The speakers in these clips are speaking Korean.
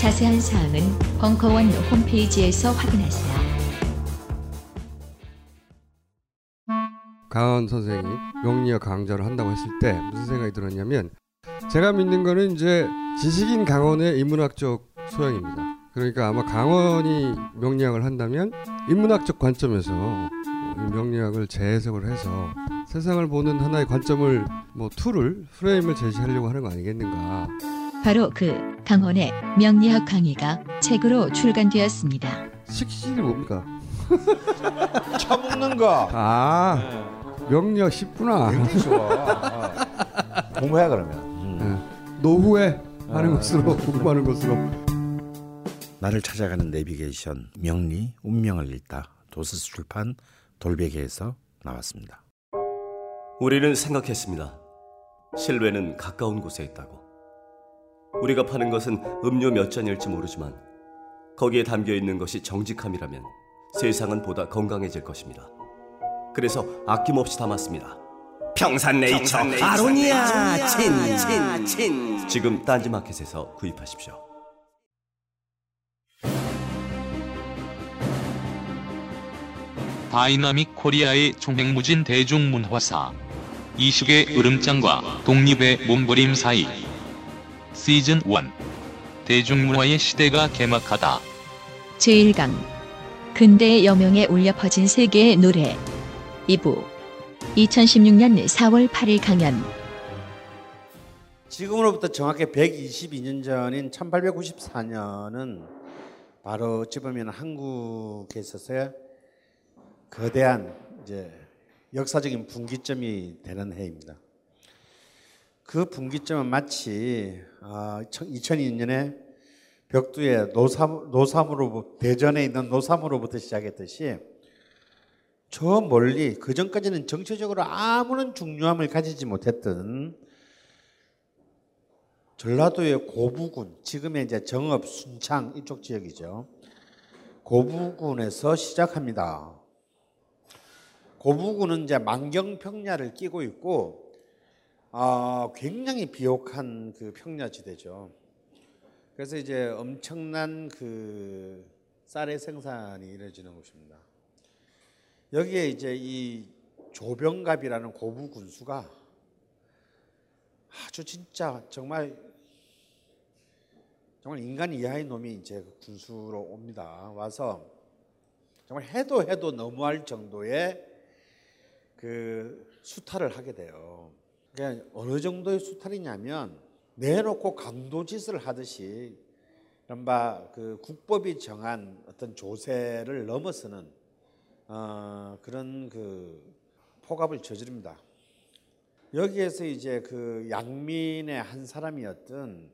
자세한 사항은 벙커원 홈페이지에서 확인하세요. 강원 선생이 명리학 강좌를 한다고 했을 때 무슨 생각이 들었냐면 제가 믿는 거는 이제 지식인 강원의 인문학적 소양입니다. 그러니까 아마 강원이 명리학을 한다면 인문학적 관점에서 명리학을 재해석을 해서 세상을 보는 하나의 관점을 툴을 프레임을 제시하려고 하는 거 아니겠는가. 바로 그 강원의 명리학 강의가 책으로 출간되었습니다. 식신이 뭡니까? 차 먹는 거. 아 네. 명리학 쉽구나. 굉장히 좋아. 공부해 그러면. 네. 노후에 하는 것으로 공부하는 것으로. 나를 찾아가는 내비게이션 명리 운명을 읽다 도서스 출판 돌베개에서 나왔습니다. 우리는 생각했습니다. 실외는 가까운 곳에 있다고. 우리가 파는 것은 음료 몇 잔일지 모르지만 거기에 담겨있는 것이 정직함이라면 세상은 보다 건강해질 것입니다. 그래서 아낌없이 담았습니다. 평산네이처 아로니아 친 지금 딴지마켓에서 구입하십시오. 다이나믹 코리아의 총행무진 대중문화사 이식의 으름장과 독립의 몸부림 사이 시즌 1 대중문화의 시대가 개막하다. 제1강 근대의 여명에 울려 퍼진 세계의 노래 2부 2016년 4월 8일 강연. 지금으로부터 정확히 122년 전인 1894년은 바로 어찌 보면 한국에 있어서 거대한 이제 역사적인 분기점이 되는 해입니다. 그 분기점은 마치 2002년에 벽두에 노사무로 대전에 있는 노사무로부터 시작했듯이 저 멀리 그 전까지는 정치적으로 아무런 중요함을 가지지 못했던 전라도의 고부군, 지금의 이제 정읍, 순창 이쪽 지역이죠. 고부군에서 시작합니다. 고부군은 이제 만경평야를 끼고 있고 굉장히 비옥한 그 평야지대죠. 그래서 이제 엄청난 그 쌀의 생산이 이루어지는 곳입니다. 여기에 이제 이 조병갑이라는 고부 군수가 아주 진짜 정말 인간 이하의 놈이 이제 군수로 옵니다. 와서 정말 해도 너무할 정도의 그 수탈을 하게 돼요. 그러니까 어느 정도의 수탈이냐면 내놓고 강도짓을 하듯이 이른바 그 국법이 정한 어떤 조세를 넘어서는 그런 그 폭압을 저지릅니다. 여기에서 이제 그 양민의 한 사람이었던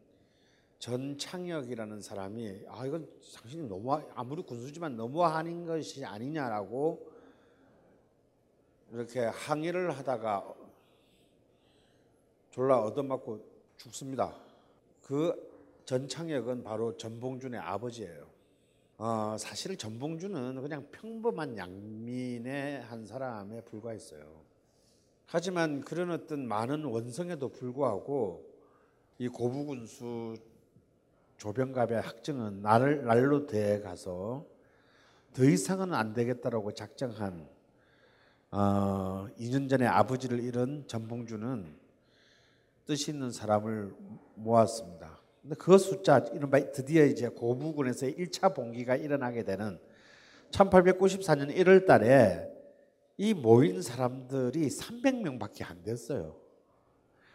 전창혁이라는 사람이 이건 당신이 너무 아무리 군수지만 너무한 것이 아니냐라고 이렇게 항의를 하다가 졸라 얻어맞고 죽습니다. 그 전창혁은 바로 전봉준의 아버지예요. 사실 전봉준은 그냥 평범한 양민의 한 사람에 불과했어요. 하지만 그런 어떤 많은 원성에도 불구하고 이 고부군수 조병갑의 학정은 날로 돼가서 더 이상은 안 되겠다라고 작정한 2년 전에 아버지를 잃은 전봉준은 뜻이 있는 사람을 모았습니다. 근데 그 숫자, 이른바 드디어 이제 고부군에서 1차 봉기가 일어나게 되는 1894년 1월 달에 이 모인 사람들이 300명밖에 안 됐어요.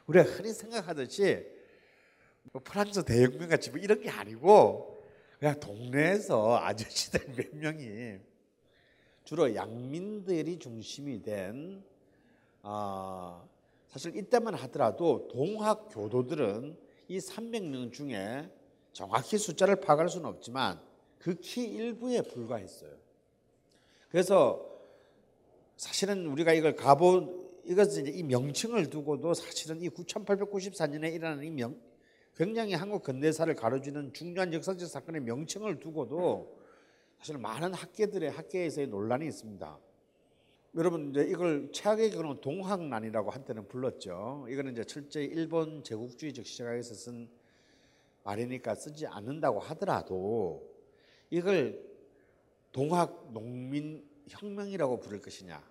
우리가 흔히 생각하듯이 프랑스 대혁명같이 이런 게 아니고 그냥 동네에서 아저씨들 몇 명이 주로 양민들이 중심이 된 사실 이때만 하더라도 동학 교도들은 이 300명 중에 정확히 숫자를 파악할 수는 없지만 극히 일부에 불과했어요. 그래서 사실은 우리가 이걸 이것은 이제 이 명칭을 두고도 사실은 이 9894년에 일어난 이 굉장히 한국 근대사를 가로지는 중요한 역사적 사건의 명칭을 두고도 사실 많은 학계에서의 논란이 있습니다. 여러분 이제 이걸 최악의 경우는 동학난이라고 한때는 불렀죠. 이거는 이제 철저히 일본 제국주의적 시각에서 쓴 말이니까 쓰지 않는다고 하더라도 이걸 동학 농민 혁명이라고 부를 것이냐,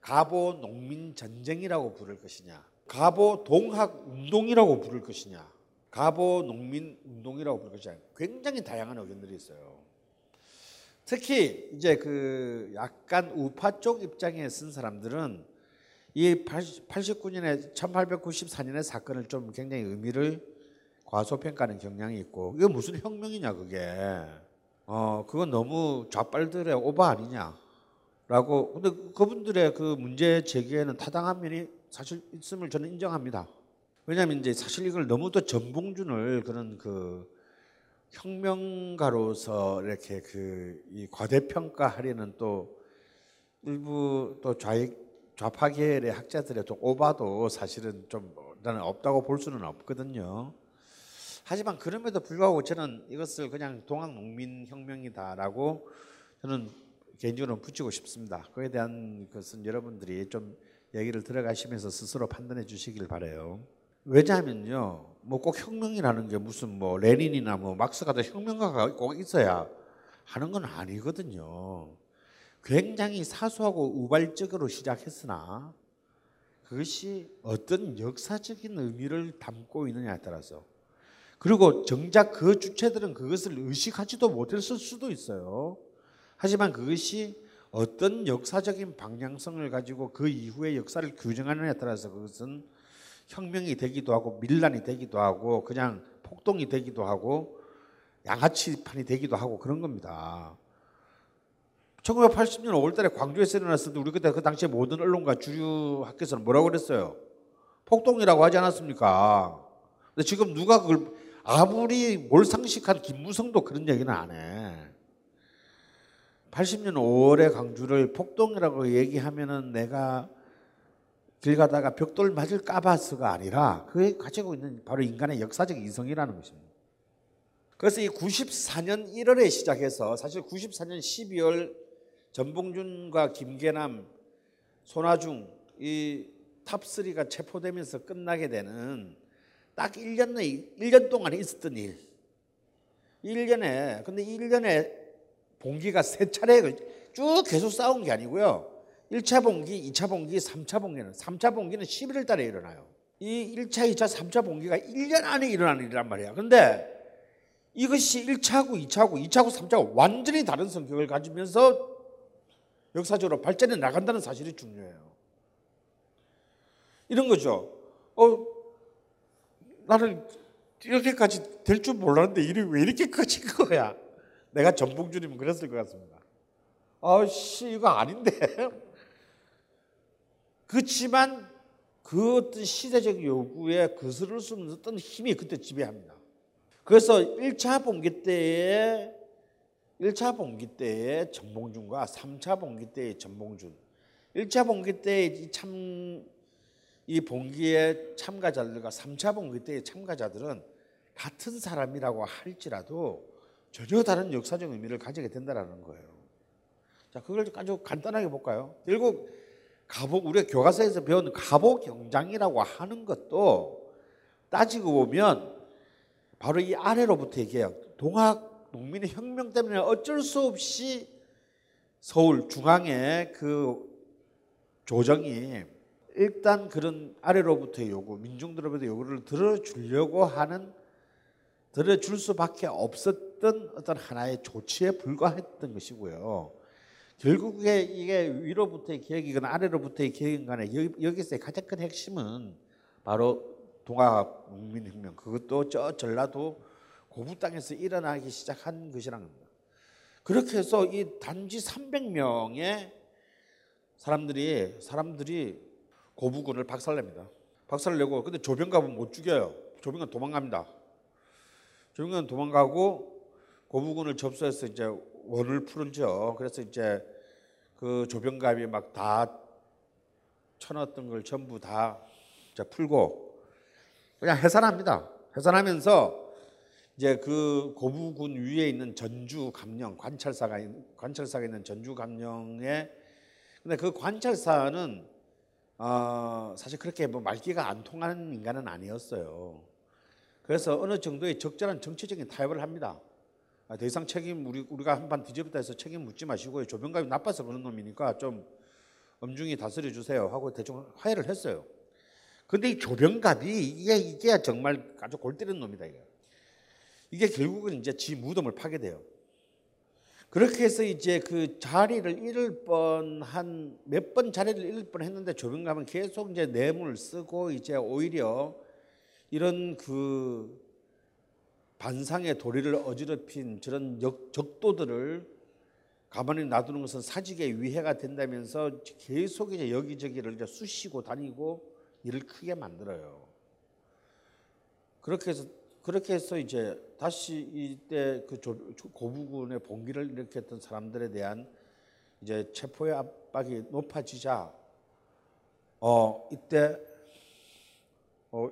가보 농민 전쟁이라고 부를 것이냐, 가보 동학 운동이라고 부를 것이냐, 가보 농민 운동이라고 부를 것이냐, 굉장히 다양한 의견들이 있어요. 특히 이제 그 약간 우파 쪽 입장에 쓴 사람들은 이 1894년의 사건을 좀 굉장히 의미를 과소평가하는 경향이 있고, 이게 무슨 혁명이냐 그게, 그건 너무 좌빨들의 오바 아니냐라고. 근데 그분들의 그 문제 제기에는 타당한 면이 사실 있음을 저는 인정합니다. 왜냐하면 이제 사실 이걸 너무도 전봉준을 그런 그 혁명가로서 이렇게 이 과대평가하려는 또 일부 또 좌파 계열의 학자들의 또 오바도 사실은 좀 나는 없다고 볼 수는 없거든요. 하지만 그럼에도 불구하고 저는 이것을 그냥 동학농민혁명이다라고 저는 개인적으로 붙이고 싶습니다. 그에 대한 것은 여러분들이 좀 얘기를 들어가시면서 스스로 판단해 주시길 바라요. 왜냐하면요, 뭐 꼭 혁명이라는 게 무슨 뭐 레닌이나 뭐 막스 같은 혁명가가 꼭 있어야 하는 건 아니거든요. 굉장히 사소하고 우발적으로 시작했으나 그것이 어떤 역사적인 의미를 담고 있느냐에 따라서, 그리고 정작 그 주체들은 그것을 의식하지도 못했을 수도 있어요. 하지만 그것이 어떤 역사적인 방향성을 가지고 그 이후의 역사를 규정하느냐에 따라서 그것은 혁명이 되기도 하고 밀란이 되기도 하고 그냥 폭동이 되기도 하고 양아치판이 되기도 하고 그런 겁니다. 1980년 5월달에 광주에서 일어났을 때 우리 그때 그 당시에 모든 언론과 주류 학계에서는 뭐라고 그랬어요? 폭동이라고 하지 않았습니까? 근데 지금 누가 그걸, 아무리 몰상식한 김무성도 그런 얘기는 안 해. 80년 5월에 광주를 폭동이라고 얘기하면은 내가 길 가다가 벽돌 맞을 까봐서가 아니라 그에 가지고 있는 바로 인간의 역사적 이성이라는 것입니다. 그래서 이 94년 1월에 시작해서 사실 94년 12월 전봉준과 김계남, 손화중 이 탑3가 체포되면서 끝나게 되는 딱 1년 동안에 있었던 일. 1년에, 근데 1년에 봉기가 세 차례 쭉 계속 싸운 게 아니고요. 1차 봉기, 2차 봉기, 3차 봉기는, 3차 봉기는 11월 달에 일어나요. 이 1차, 2차, 3차 봉기가 1년 안에 일어나는 일이란 말이야. 그런데 이것이 1차하고 2차하고 2차하고 3차하고 완전히 다른 성격을 가지면서 역사적으로 발전해 나간다는 사실이 중요해요. 이런 거죠. 나는 이렇게까지 될 줄 몰랐는데 일이 왜 이렇게 커진 거야? 내가 전봉준이면 그랬을 것 같습니다. 이거 아닌데. 그렇지만 그 어떤 시대적 요구에 거스를 수 없는 어떤 힘이 그때 지배합니다. 그래서 1차 봉기 때의 전봉준과 3차 봉기 때의 전봉준, 1차 봉기 때의 이 봉기의 참가자들과 3차 봉기 때의 참가자들은 같은 사람이라고 할지라도 전혀 다른 역사적 의미를 가지게 된다는 거예요. 자, 그걸 아주 간단하게 볼까요? 결국 우리가 교과서에서 배운 가보경장이라고 하는 것도 따지고 보면 바로 이 아래로부터 얘기해요. 동학 농민의 혁명 때문에 어쩔 수 없이 서울 중앙의 그 조정이 일단 그런 아래로부터의 요구, 민중들로부터의 요구를 들어주려고 하는, 들어줄 수밖에 없었던 어떤 하나의 조치에 불과했던 것이고요. 결국에 이게 위로부터의 계획이건 아래로부터의 계획인 간에 여기서의 가장 큰 핵심은 바로 동학 농민혁명, 그것도 저 전라도 고부 땅에서 일어나기 시작한 것이라는 겁니다. 그렇게 해서 이 단지 300명의 사람들이 고부군을 박살냅니다. 박살내고, 근데 조병갑은 못 죽여요. 조병갑 도망갑니다. 조병갑은 도망가고 고부군을 접수해서 이제 원을 풀죠. 그래서 이제 그 조병갑이 막 다 쳐놨던 걸 전부 다 이제 풀고 그냥 해산합니다. 해산하면서 이제 그 고부군 위에 있는 전주 감령 관찰사가 있는 전주 감령에 근데 그 관찰사는 사실 그렇게 뭐 말귀가 안 통하는 인간은 아니었어요. 그래서 어느 정도의 적절한 정치적인 타협을 합니다. 더 이상 책임 우리가 한판 뒤집었다 해서 책임 묻지 마시고 조병갑이 나빠서 그런 놈이니까 좀 엄중히 다스려 주세요 하고 대충 화해를 했어요. 근데 이 조병갑이 이게 정말 아주 골 때리는 놈이다 이게. 이게 결국은 이제 지 무덤을 파게 돼요. 그렇게 해서 이제 그 자리를 잃을 뻔한 몇 번 자리를 잃을 뻔했는데 조병갑은 계속 이제 뇌물을 쓰고 이제 오히려 이런 그 반상의 도리를 어지럽힌 저런 적도들을 가만히 놔두는 것은 사직의 위해가 된다면서 계속 이제 여기저기를 이제 쑤시고 다니고 일을 크게 만들어요. 그렇게 해서 이제 다시 이때 그 고부군의 봉기를 일으켰던 사람들에 대한 이제 체포의 압박이 높아지자 이때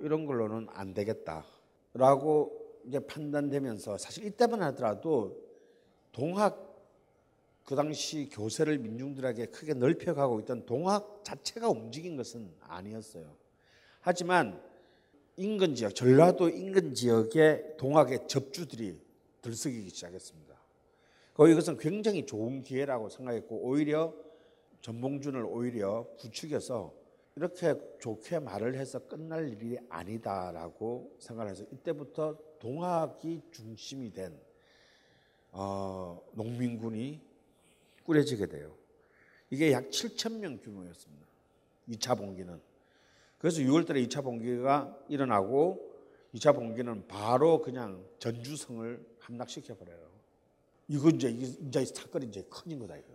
이런 걸로는 안 되겠다라고 이제 판단되면서 사실 이때만 하더라도 동학 그 당시 교세를 민중들에게 크게 넓혀가고 있던 동학 자체가 움직인 것은 아니었어요. 하지만 인근 지역, 전라도 인근 지역의 동학의 접주들이 들썩이기 시작했습니다. 이것은 굉장히 좋은 기회라고 생각했고 오히려 전봉준을 오히려 부추겨서 이렇게 좋게 말을 해서 끝날 일이 아니다라고 생각해서 이때부터 동학이 중심이 된 농민군이 꾸려지게 돼요. 이게 약 7,000명 규모였습니다. 2차 봉기는. 그래서 6월달에 2차 봉기가 일어나고 2차 봉기는 바로 그냥 전주성을 함락시켜버려요. 이거 이제 사건이 이제 큰인 거다 이거.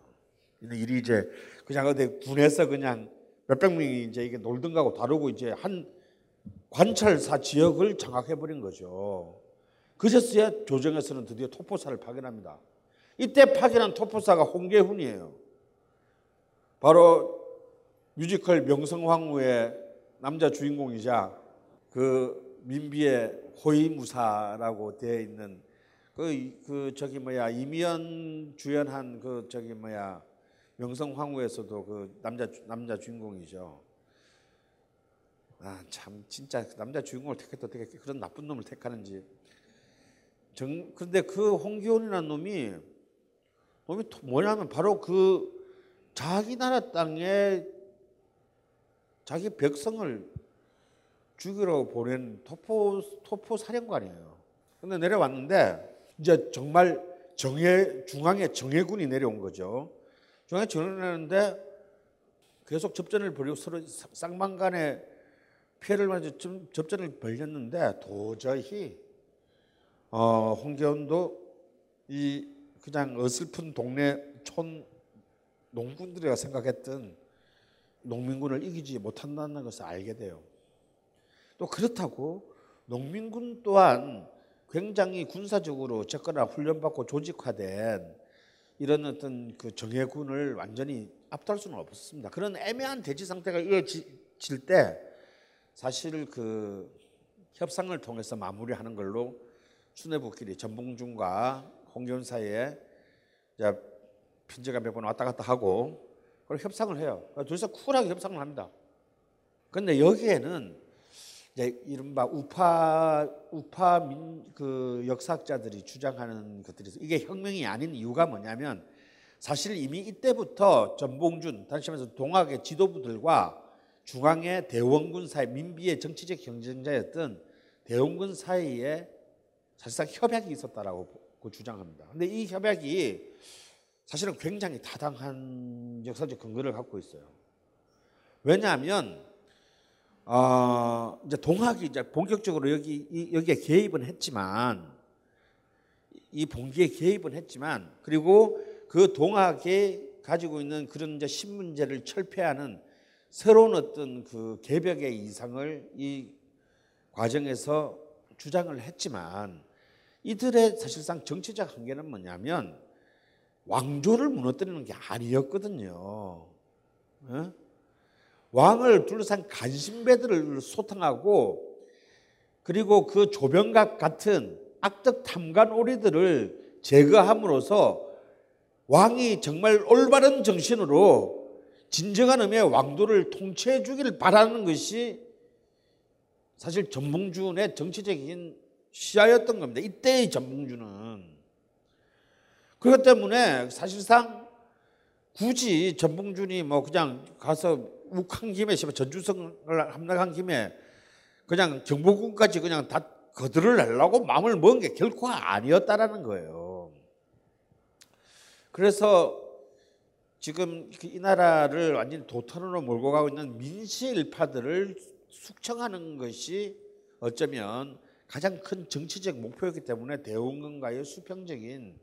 이런 일이 이제 그냥 어디 군에서 그냥 몇백 명이 이제 이게 놀던 거하고 다르고 이제 한 관찰사 지역을 장악해버린 거죠. 그제서야 조정에서는 드디어 토포사를 파견합니다. 이때 파견한 토포사가 홍계훈이에요. 바로 뮤지컬 명성황후의 남자 주인공이자 그 민비의 호위무사라고 되어 있는 이미연 주연한 명성황후에서도 그 남자 주인공이죠. 아 참 진짜 남자 주인공을 택해도 어떻게 그런 나쁜 놈을 택하는지. 그런데 그 홍기훈이라는 놈이 뭐냐면 바로 그 자기 나라 땅에 자기 백성을 죽이러 보낸 토포 사령관이에요. 근데 내려왔는데 이제 정말 중앙에 정예군이 내려온 거죠. 중앙에 정예군이 내려오는데 계속 접전을 벌이고 서로 쌍방간에 피해를 맞아 접전을 벌였는데 도저히 홍계원도 이 그냥 어설픈 동네 촌 농군들이라 생각했던 농민군을 이기지 못한다는 것을 알게 돼요. 또 그렇다고 농민군 또한 굉장히 군사적으로 어쨌거나 훈련받고 조직화된 이런 어떤 그 정예군을 완전히 압도할 수는 없었습니다. 그런 애매한 대치 상태가 이어질 때 사실 그 협상을 통해서 마무리하는 걸로 수뇌부끼리 전봉준과 홍기훈 사이에 편지가 몇 번 왔다 갔다 하고 그걸 협상을 해요. 둘이서 쿨하게 협상을 합니다. 그런데 여기에는 이제 이른바 우파 역사학자들이 주장하는 것들이 있어요. 이게 혁명이 아닌 이유가 뭐냐면 사실 이미 이때부터 전봉준, 다시 말해서 동학의 지도부들과 중앙의 대원군 사이, 민비의 정치적 경쟁자였던 대원군 사이에 사실상 협약이 있었다라고 주장합니다. 근데 이 협약이 사실은 굉장히 타당한 역사적 근거를 갖고 있어요. 왜냐하면 이제 동학이 이제 본격적으로 여기에 개입은 했지만 이 봉기에 개입은 했지만 그리고 그 동학이 가지고 있는 그런 이제 신문제를 철폐하는 새로운 어떤 그 개벽의 이상을 이 과정에서 주장을 했지만 이들의 사실상 정치적 한계는 뭐냐면 왕조를 무너뜨리는 게 아니었거든요. 예? 왕을 둘러싼 간신배들을 소탕하고 그리고 그 조병갑 같은 악덕 탐관오리들을 제거함으로써 왕이 정말 올바른 정신으로 진정한 의미의 왕도를 통치해 주기를 바라는 것이 사실 전봉준의 정치적인 시야였던 겁니다. 이때의 전봉준은. 그것 때문에 사실상 굳이 전봉준이 뭐 그냥 가서 욱한 김에 전주성을 함락한 김에 그냥 경복궁까지 그냥 다 거들을 내려고 마음을 먹은 게 결코 아니었다라는 거예요. 그래서 지금 이 나라를 완전히 도탄으로 몰고 가고 있는 민시일파들을 숙청하는 것이 어쩌면 가장 큰 정치적 목표였기 때문에 대원군과의 수평적인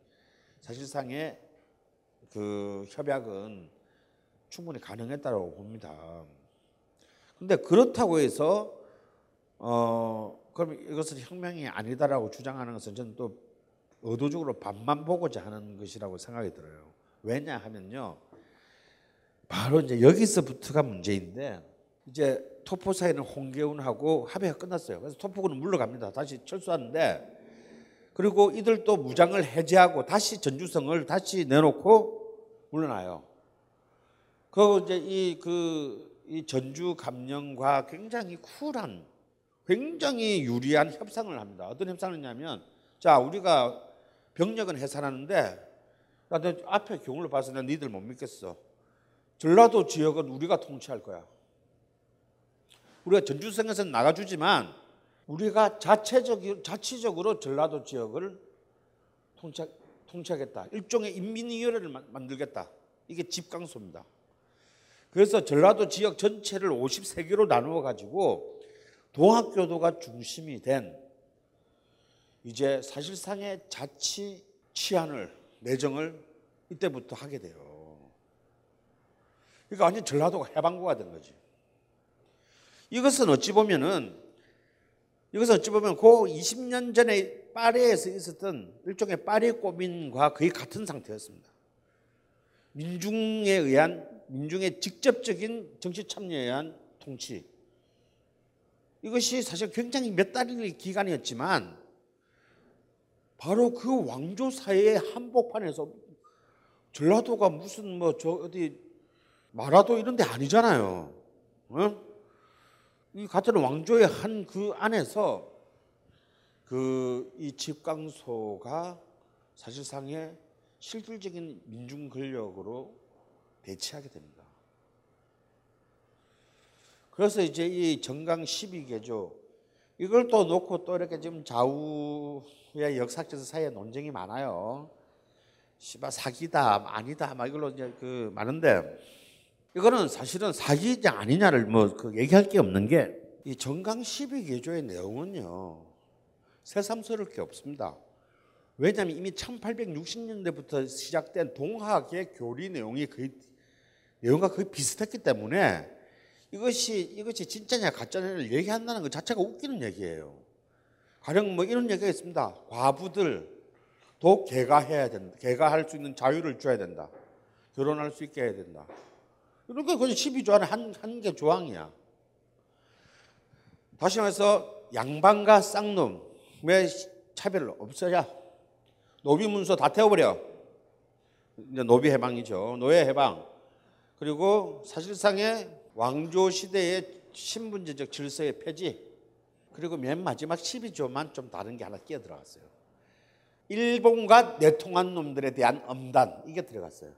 사실상의 그 협약은 충분히 가능했다고 봅니다. 그런데 그렇다고 해서 그럼 이것은 혁명이 아니다라고 주장하는 것은 저는 또 의도적으로 반만 보고자 하는 것이라고 생각이 들어요. 왜냐하면요, 바로 이제 여기서부터가 문제인데 이제 토포 사이는 홍계운하고 합의가 끝났어요. 그래서 토포군은 물러갑니다. 다시 철수하는데, 그리고 이들도 무장을 해제하고 다시 전주성을 다시 내놓고 물러나요. 그리고 이제 이 전주 감령과 굉장히 쿨한, 굉장히 유리한 협상을 합니다. 어떤 협상을 했냐면, 자, 우리가 병력은 해산하는데 나도 앞에 경우를 봐서 난 니들 못 믿겠어. 전라도 지역은 우리가 통치할 거야. 우리가 전주성에서는 나가주지만 우리가 자치적으로 전라도 지역을 통치하겠다. 일종의 인민위원회를 만들겠다. 이게 집강소입니다. 그래서 전라도 지역 전체를 53개로 나누어 가지고 동학교도가 중심이 된 이제 사실상의 자치 치안을, 내정을 이때부터 하게 돼요. 그러니까 완전 전라도가 해방구가 된 거지. 이것은 어찌 보면 그 20년 전에 파리에서 있었던 일종의 파리 꼬민과 거의 같은 상태였습니다. 민중의 직접적인 정치 참여에 의한 통치. 이것이 사실 굉장히 몇 달의 기간이었지만 바로 그 왕조 사회의 한복판에서 전라도가 무슨 뭐 저 어디 마라도 이런 데 아니잖아요. 응? 이 같은 왕조의 한 그 안에서 이 집강소가 사실상의 실질적인 민중 권력으로 대치하게 됩니다. 그래서 이제 이 정강 12개조 이걸 또 놓고 또 이렇게 지금 좌우의 역사학자들 사이에 논쟁이 많아요. 씨발 사기다 아니다 막 이걸로 이제 그 많은데. 이거는 사실은 사기냐 아니냐를 뭐 그 얘기할 게 없는 게 이 정강 12개조의 내용은요 새삼스러울 게 없습니다. 왜냐하면 이미 1860년대부터 시작된 동학의 교리 내용이 거의 내용과 거의 비슷했기 때문에 이것이 진짜냐 가짜냐를 얘기한다는 것 자체가 웃기는 얘기예요. 가령 뭐 이런 얘기가 있습니다. 과부들도 개가해야 된다. 개가할 수 있는 자유를 줘야 된다. 결혼할 수 있게 해야 된다. 그러니까 그건 12조 안에 한 개 조항이야. 다시 말해서 양반과 쌍놈의 차별 없어야 노비 문서 다 태워버려. 이제 노비 해방이죠. 노예 해방. 그리고 사실상의 왕조 시대의 신분제적 질서의 폐지. 그리고 맨 마지막 12조만 좀 다른 게 하나 끼어 들어갔어요. 일본과 내통한 놈들에 대한 엄단 이게 들어갔어요.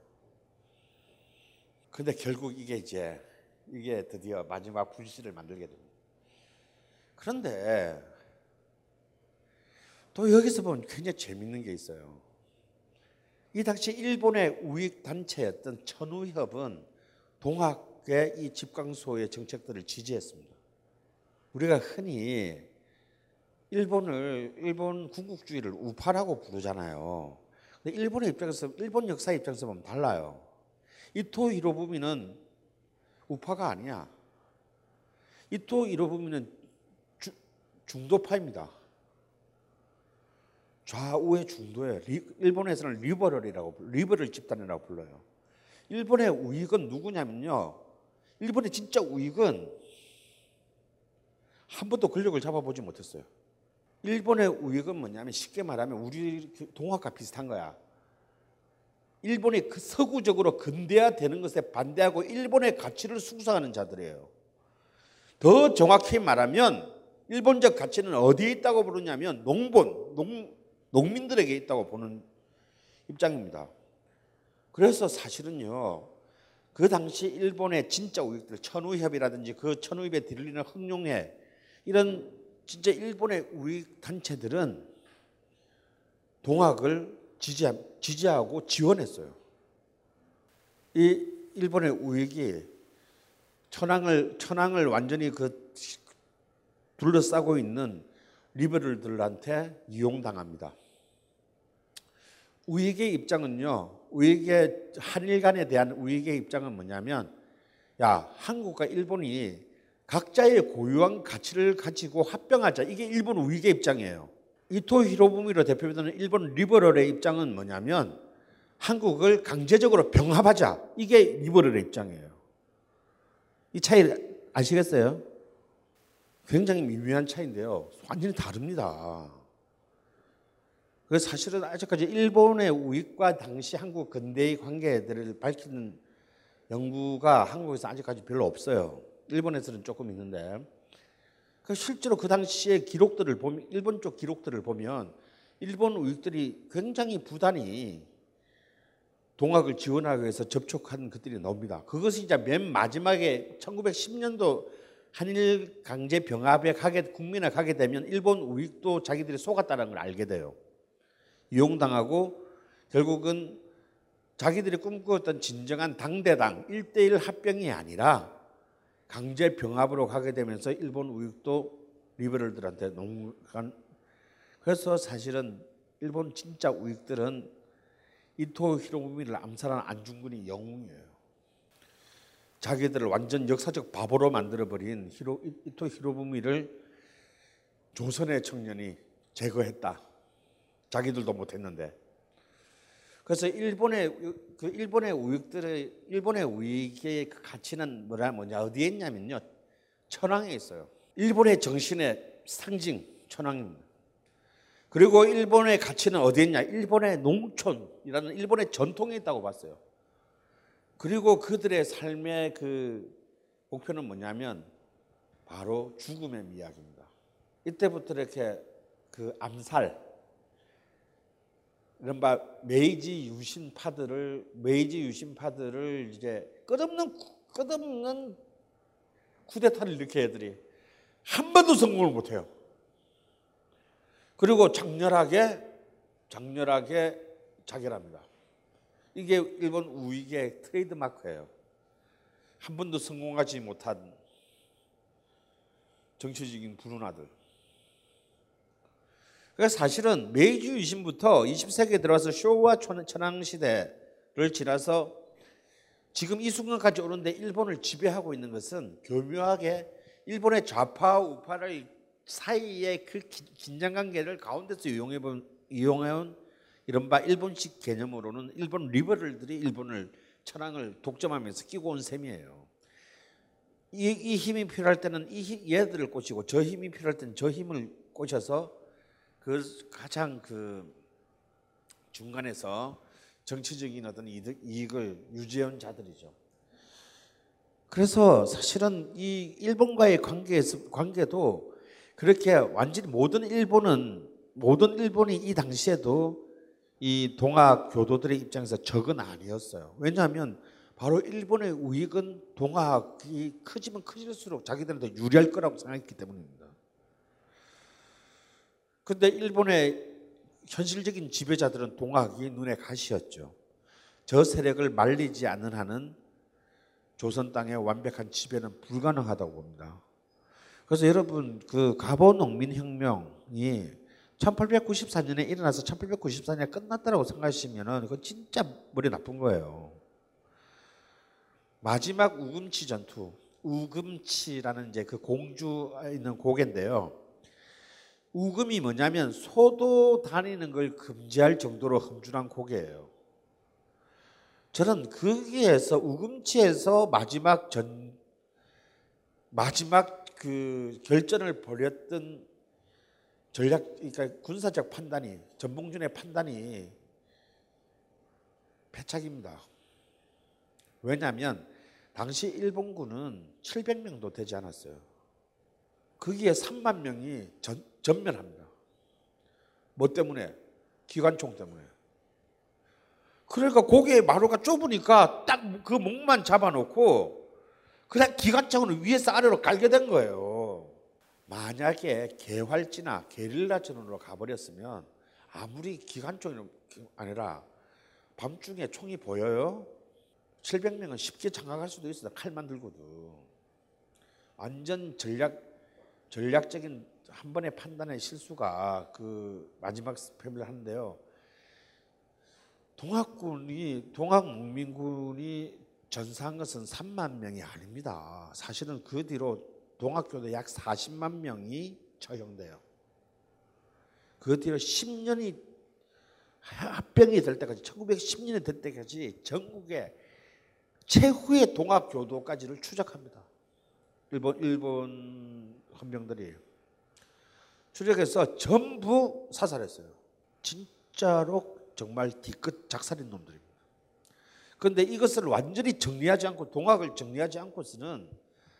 근데 결국 이게 드디어 마지막 불씨를 만들게 됩니다. 그런데 또 여기서 보면 굉장히 재밌는 게 있어요. 이 당시 일본의 우익 단체였던 천우협은 동학의 이 집강소의 정책들을 지지했습니다. 우리가 흔히 일본 군국주의를 우파라고 부르잖아요. 근데 일본 역사 입장에서 보면 달라요. 이토 히로부미는 우파가 아니야. 이토 히로부미는 중도파입니다. 좌우의 중도에 일본에서는 리버럴 집단이라고 불러요. 일본의 우익은 누구냐면요, 일본의 진짜 우익은 한 번도 권력을 잡아보지 못했어요. 일본의 우익은 뭐냐면 쉽게 말하면 우리 동학과 비슷한 거야. 일본이 서구적으로 근대화되는 것에 반대하고 일본의 가치를 숙성하는 자들이에요. 더 정확히 말하면 일본적 가치는 어디에 있다고 부르냐면 농민들에게 있다고 보는 입장입니다. 그래서 사실은요, 그 당시 일본의 진짜 우익들, 천우협이라든지 그 천우협에 들리는 흑룡회, 이런 진짜 일본의 우익 단체들은 동학을 지지하고 지원했어요. 이 일본의 우익이 천황을 완전히 둘러싸고 있는 리버럴들한테 이용당합니다. 우익의 입장은요, 한일간에 대한 우익의 입장은 뭐냐면, 야, 한국과 일본이 각자의 고유한 가치를 가지고 합병하자, 이게 일본 우익의 입장이에요. 이토 히로부미로 대표되는 일본 리버럴의 입장은 뭐냐면 한국을 강제적으로 병합하자, 이게 리버럴의 입장이에요. 이 차이 아시겠어요? 굉장히 미묘한 차이인데요, 완전히 다릅니다. 그래서 사실은 아직까지 일본의 우익과 당시 한국 근대의 관계들을 밝히는 연구가 한국에서 아직까지 별로 없어요. 일본에서는 조금 있는데, 실제로 그 당시의 기록들을 보면, 일본 쪽 기록들을 보면 일본 우익들이 굉장히 부단히 동학을 지원하기 위해서 접촉한 것들이 나옵니다. 그것이 이제 맨 마지막에 1910년도 한일 강제 병합에 국민에 가게 되면 일본 우익도 자기들이 속았다는 걸 알게 돼요. 이용당하고 결국은 자기들이 꿈꾸었던 진정한 당대당 1대1 합병이 아니라 강제 병합으로 가게 되면서 일본 우익도 리버럴들한테 넘어간. 그래서 사실은 일본 진짜 우익들은 이토 히로부미를 암살한 안중근이 영웅이에요. 자기들을 완전 역사적 바보로 만들어버린 이토 히로부미를 조선의 청년이 제거했다. 자기들도 못했는데. 그래서 일본의 우익의 가치는 뭐냐, 어디에 있냐면요, 천황에 있어요. 일본의 정신의 상징, 천황입니다. 그리고 일본의 가치는 어디에 있냐, 일본의 농촌이라는 일본의 전통에 있다고 봤어요. 그리고 그들의 삶의 그 목표는 뭐냐면 바로 죽음의 미학입니다. 이때부터 이렇게 그 암살, 이른바 메이지 유신파들을 이제 끝없는 쿠데타를 일으켜 애들이 한 번도 성공을 못해요. 그리고 장렬하게 자결합니다. 이게 일본 우익의 트레이드마크예요. 한 번도 성공하지 못한 정치적인 불운아들. 그러니까 사실은 메이지 유신부터 20세기에 들어와서 쇼와 천황시대를 지나서 지금 이 순간까지 오는데 일본을 지배하고 있는 것은 교묘하게 일본의 좌파와 우파를 사이의 그 긴장관계를 가운데서 이용해온 이른바 일본식 개념으로는 일본 리버럴들이 일본을 천황을 독점하면서 끼고 온 셈이에요. 이 힘이 필요할 때는 얘들을 꼬시고, 저 힘이 필요할 때는 저 힘을 꼬셔서 그 가장 그 중간에서 정치적인 어떤 이익을 유지해온 자들이죠. 그래서 사실은 이 일본과의 관계도 그렇게 완전히 모든 일본이 이 당시에도 이 동학 교도들의 입장에서 적은 아니었어요. 왜냐하면 바로 일본의 우익은 동학이 크지면 크질수록 자기들한테 유리할 거라고 생각했기 때문입니다. 근데 일본의 현실적인 지배자들은 동학이 눈에 가시였죠. 저 세력을 말리지 않는 한은 조선 땅의 완벽한 지배는 불가능하다고 봅니다. 그래서 여러분, 그 갑오 농민혁명이 1894년에 일어나서 1894년에 끝났다고 생각하시면은 그건 진짜 머리 나쁜 거예요. 마지막 우금치 전투, 우금치라는 이제 그 공주에 있는 고개인데요. 우금이 뭐냐면 소도 다니는 걸 금지할 정도로 험준한 곡이에요. 저는 거기에서 우금치에서 마지막 그 결전을 벌였던 전략, 그러니까 군사적 판단이, 전봉준의 판단이 패착입니다. 왜냐하면 당시 일본군은 700명도 되지 않았어요. 거기에 3만 명이 전면합니다. 뭐 때문에? 기관총 때문에. 그러니까 고개에 마루가 좁으니까 딱 그 목만 잡아놓고 그냥 기관총을 위에서 아래로 깔게 된 거예요. 만약에 개활지나 게릴라전으로 가버렸으면 아무리 기관총이 아니라 밤중에 총이 보여요? 700명은 쉽게 장악할 수도 있어요. 칼만 들고도. 완전 전략적인 한 번의 판단의 실수가 그 마지막 스팸을 하는데요. 동학문민군이 전사한 것은 3만 명이 아닙니다. 사실은 그 뒤로 동학교도 약 40만 명이 처형돼요. 그 뒤로 10년이 합병이 될 때까지 1910년이 될 때까지 전국에 최후의 동학교도까지를 추적합니다. 일본 헌병들이 추적해서 전부 사살했어요. 진짜로 정말 뒤끝 작살인 놈들입니다. 그런데 이것을 완전히 정리하지 않고 동학을 정리하지 않고서는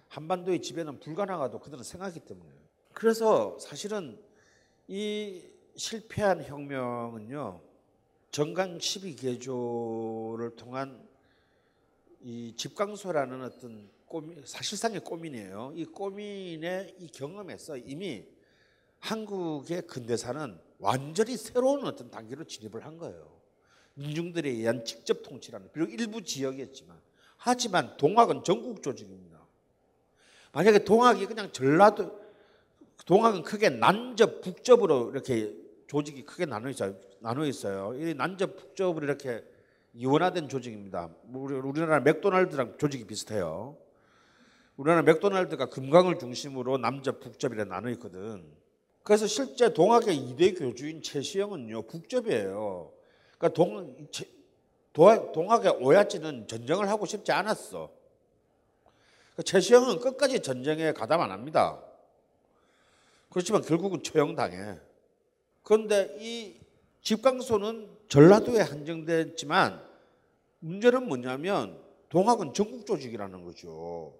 한반도의 지배는 불가능하다고 그들은 생각하기 때문이에요. 그래서 사실은 이 실패한 혁명은요. 정강 12개조를 통한 이 집강소라는 어떤 꼬민, 사실상의 꼬민이에요. 이 꼬민의 이 경험에서 이미 한국의 근대사는 완전히 새로운 어떤 단계로 진입을 한 거예요. 민중들에 의한 직접 통치라는, 비록 일부 지역이었지만, 하지만 동학은 전국 조직입니다. 만약에 동학이 그냥 전라도, 동학은 크게 난접, 북접으로 이렇게 조직이 크게 나눠 있어요. 이 난접, 북접으로 이렇게 이원화된 조직입니다. 우리나라 맥도날드랑 조직이 비슷해요. 우리나라 맥도날드가 금강을 중심으로 남접, 북접이라 나눠 있거든. 그래서 실제 동학의 2대 교주인 최시영은요, 북접이에요. 그러니까 동학의 오야지는 전쟁을 하고 싶지 않았어. 그러니까 최시영은 끝까지 전쟁에 가담 안 합니다. 그렇지만 결국은 처형당해. 그런데 이 집강소는 전라도에 한정됐지만 문제는 뭐냐면 동학은 전국 조직이라는 거죠.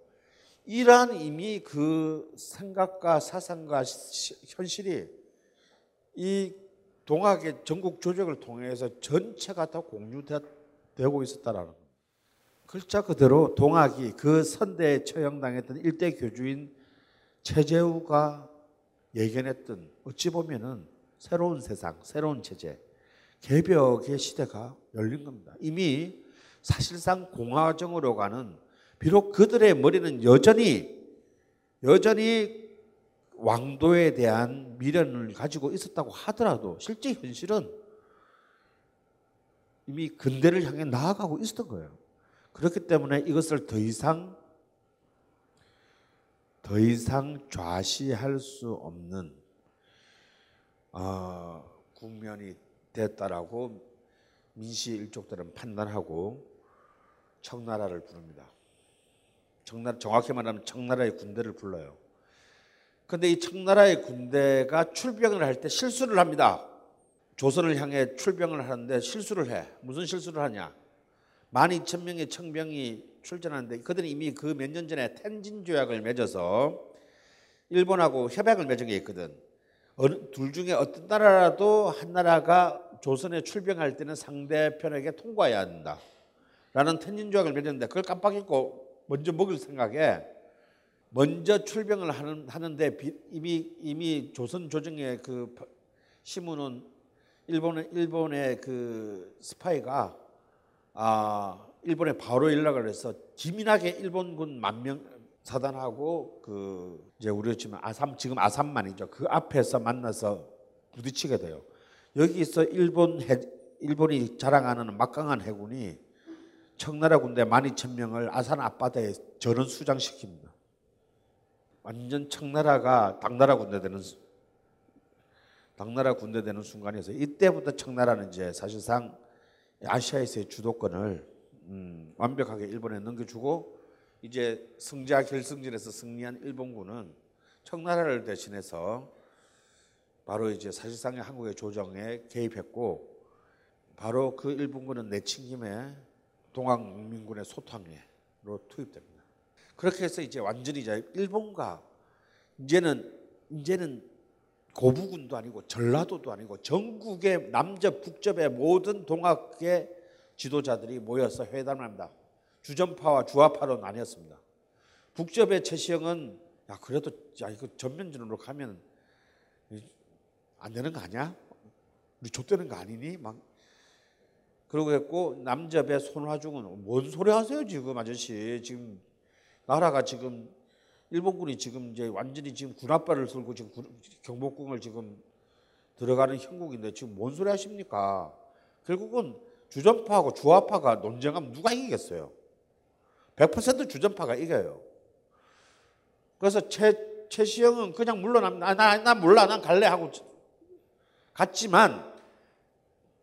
이러한 이미 그 생각과 사상과 현실이 이 동학의 전국 조직을 통해서 전체가 다 공유되고 있었다라는 겁니다. 글자 그대로 동학이 그 선대에 처형당했던 1대 교주인 최재우가 예견했던 어찌 보면은 새로운 세상, 새로운 체제, 개벽의 시대가 열린 겁니다. 이미 사실상 공화정으로 가는, 비록 그들의 머리는 여전히 왕도에 대한 미련을 가지고 있었다고 하더라도 실제 현실은 이미 근대를 향해 나아가고 있었던 거예요. 그렇기 때문에 이것을 더 이상 좌시할 수 없는 국면이 됐다라고 민씨 일족들은 판단하고 청나라를 부릅니다. 정확히 말하면 청나라의 군대를 불러요. 그런데 이 청나라의 군대가 출병을 할 때 실수를 합니다. 조선을 향해 출병을 하는데 실수를 해. 무슨 실수를 하냐. 12,000명의 청병이 출전하는데 그들은 이미 그 몇 년 전에 텐진 조약을 맺어서 일본하고 협약을 맺은 게 있거든. 둘 중에 어떤 나라라도 한 나라가 조선에 출병할 때는 상대편에게 통과해야 한다 라는 텐진 조약을 맺었는데 그걸 깜빡 잊고 먼저 먹을 생각에 먼저 출병을 하는데 이미 조선 조정의 그 신문은 일본의 그 스파이가 일본에 바로 연락을 해서 기민하게 일본군 10,000명 사단하고 그 이제 우리로 치면 지금 아산만이죠. 그 앞에서 만나서 부딪히게 돼요. 여기서 일본이 자랑하는 막강한 해군이 청나라 군대 12,000명을 아산 앞바다에 전원 수장시킵니다. 완전 청나라가 당나라 군대 되는 당나라 군대 되는 순간에서 이때부터 청나라는 이제 사실상 아시아에서의 주도권을 완벽하게 일본에 넘겨주고 이제 승자 결승전에서 승리한 일본군은 청나라를 대신해서 바로 이제 사실상의 한국의 조정에 개입했고 바로 그 일본군은 내친 김에 동학민군의 소탕해로 투입됩니다. 그렇게 해서 이제 완전히 이제 일본과 이제는 고부군도 아니고 전라도도 아니고 전국의 남접 북접의 모든 동학의 지도자들이 모여서 회담을 합니다. 주전파와 주화파로 나뉘었습니다. 북접의 최시영은 야 그래도 야 이거 전면전으로 가면 안 되는 거 아니야? 우리 좆되는 거 아니니? 막 그러고 했고 남접의 손화중은 뭔 소리 하세요 지금 아저씨 지금 나라가 지금 일본군이 지금 이제 완전히 지금 군합발을 쏠고 지금 경복궁을 지금 들어가는 형국인데 지금 뭔 소리 하십니까? 결국은 주전파하고 주화파가 논쟁하면 누가 이기겠어요? 100% 주전파가 이겨요. 그래서 최시영은 그냥 물러납니다. 나 몰라, 난 갈래 하고 갔지만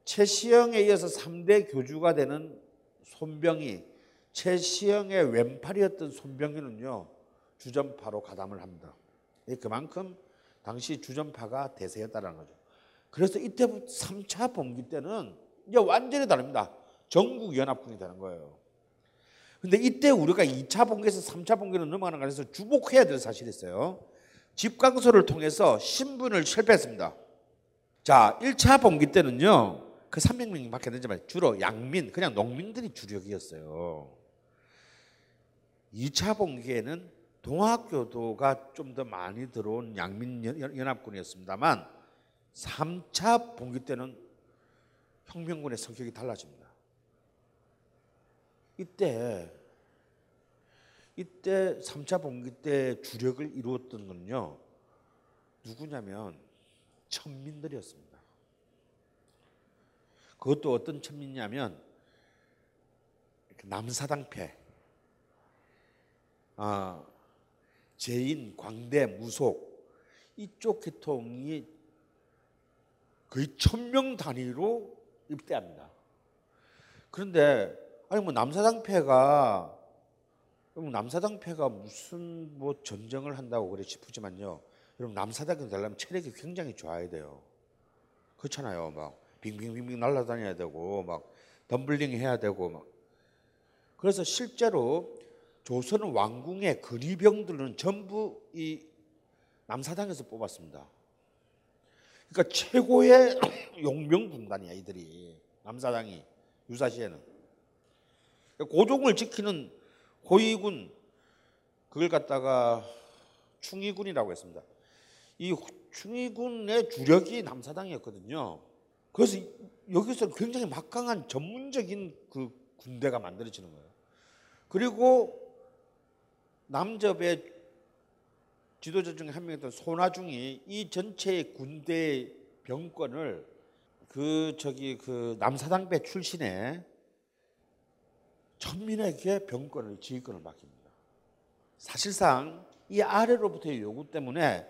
최시영에 이어서 3대 교주가 되는 손병희, 최시영의 왼팔이었던 손병희는요. 주전파로 가담을 합니다. 그만큼 당시 주전파가 대세였다는 거죠. 그래서 이때부터 3차 봉기 때는 이제 완전히 다릅니다. 전국연합군이 되는 거예요. 근데 이때 우리가 2차 봉기에서 3차 봉기로 넘어가는 것에서 주목해야 될 사실이 있어요. 집강소를 통해서 신분을 실패했습니다. 자, 1차 봉기 때는요. 그 300명이 밖에 안 되지만 주로 양민, 그냥 농민들이 주력이었어요. 2차 봉기에는 동학교도가 좀 더 많이 들어온 양민연합군이었습니다만 3차 봉기 때는 혁명군의 성격이 달라집니다. 이때 3차 봉기 때 주력을 이루었던 건요. 누구냐면 천민들이었습니다. 그것도 어떤 천민이냐면 남사당패 제인, 광대, 무속 이쪽 계통이 거의 1000명 단위로 입대합니다. 그런데 아니 뭐 남사당패가 무슨 뭐 전쟁을 한다고 그래 싶으지만요. 여러분 남사당이 되려면 체력이 굉장히 좋아야 돼요. 그렇잖아요. 막 빙빙빙빙 날아다녀야 되고 막 덤블링 해야 되고 막 그래서 실제로 조선 왕궁의 근위병들은 전부 이 남사당에서 뽑았습니다. 그러니까 최고의 용병 군단이야 이들이 남사당이 유사시에는 고종을 지키는 호위군 그걸 갖다가 충의군이라고 했습니다. 이 충의군의 주력이 남사당이었거든요. 그래서 여기서 굉장히 막강한 전문적인 그 군대가 만들어지는 거예요. 그리고 남접의 지도자 중에 한 명이었던 손화중이 이 전체의 군대의 병권을 그 남사당배 출신의 천민에게 병권을 지휘권을 맡깁니다. 사실상 이 아래로부터의 요구 때문에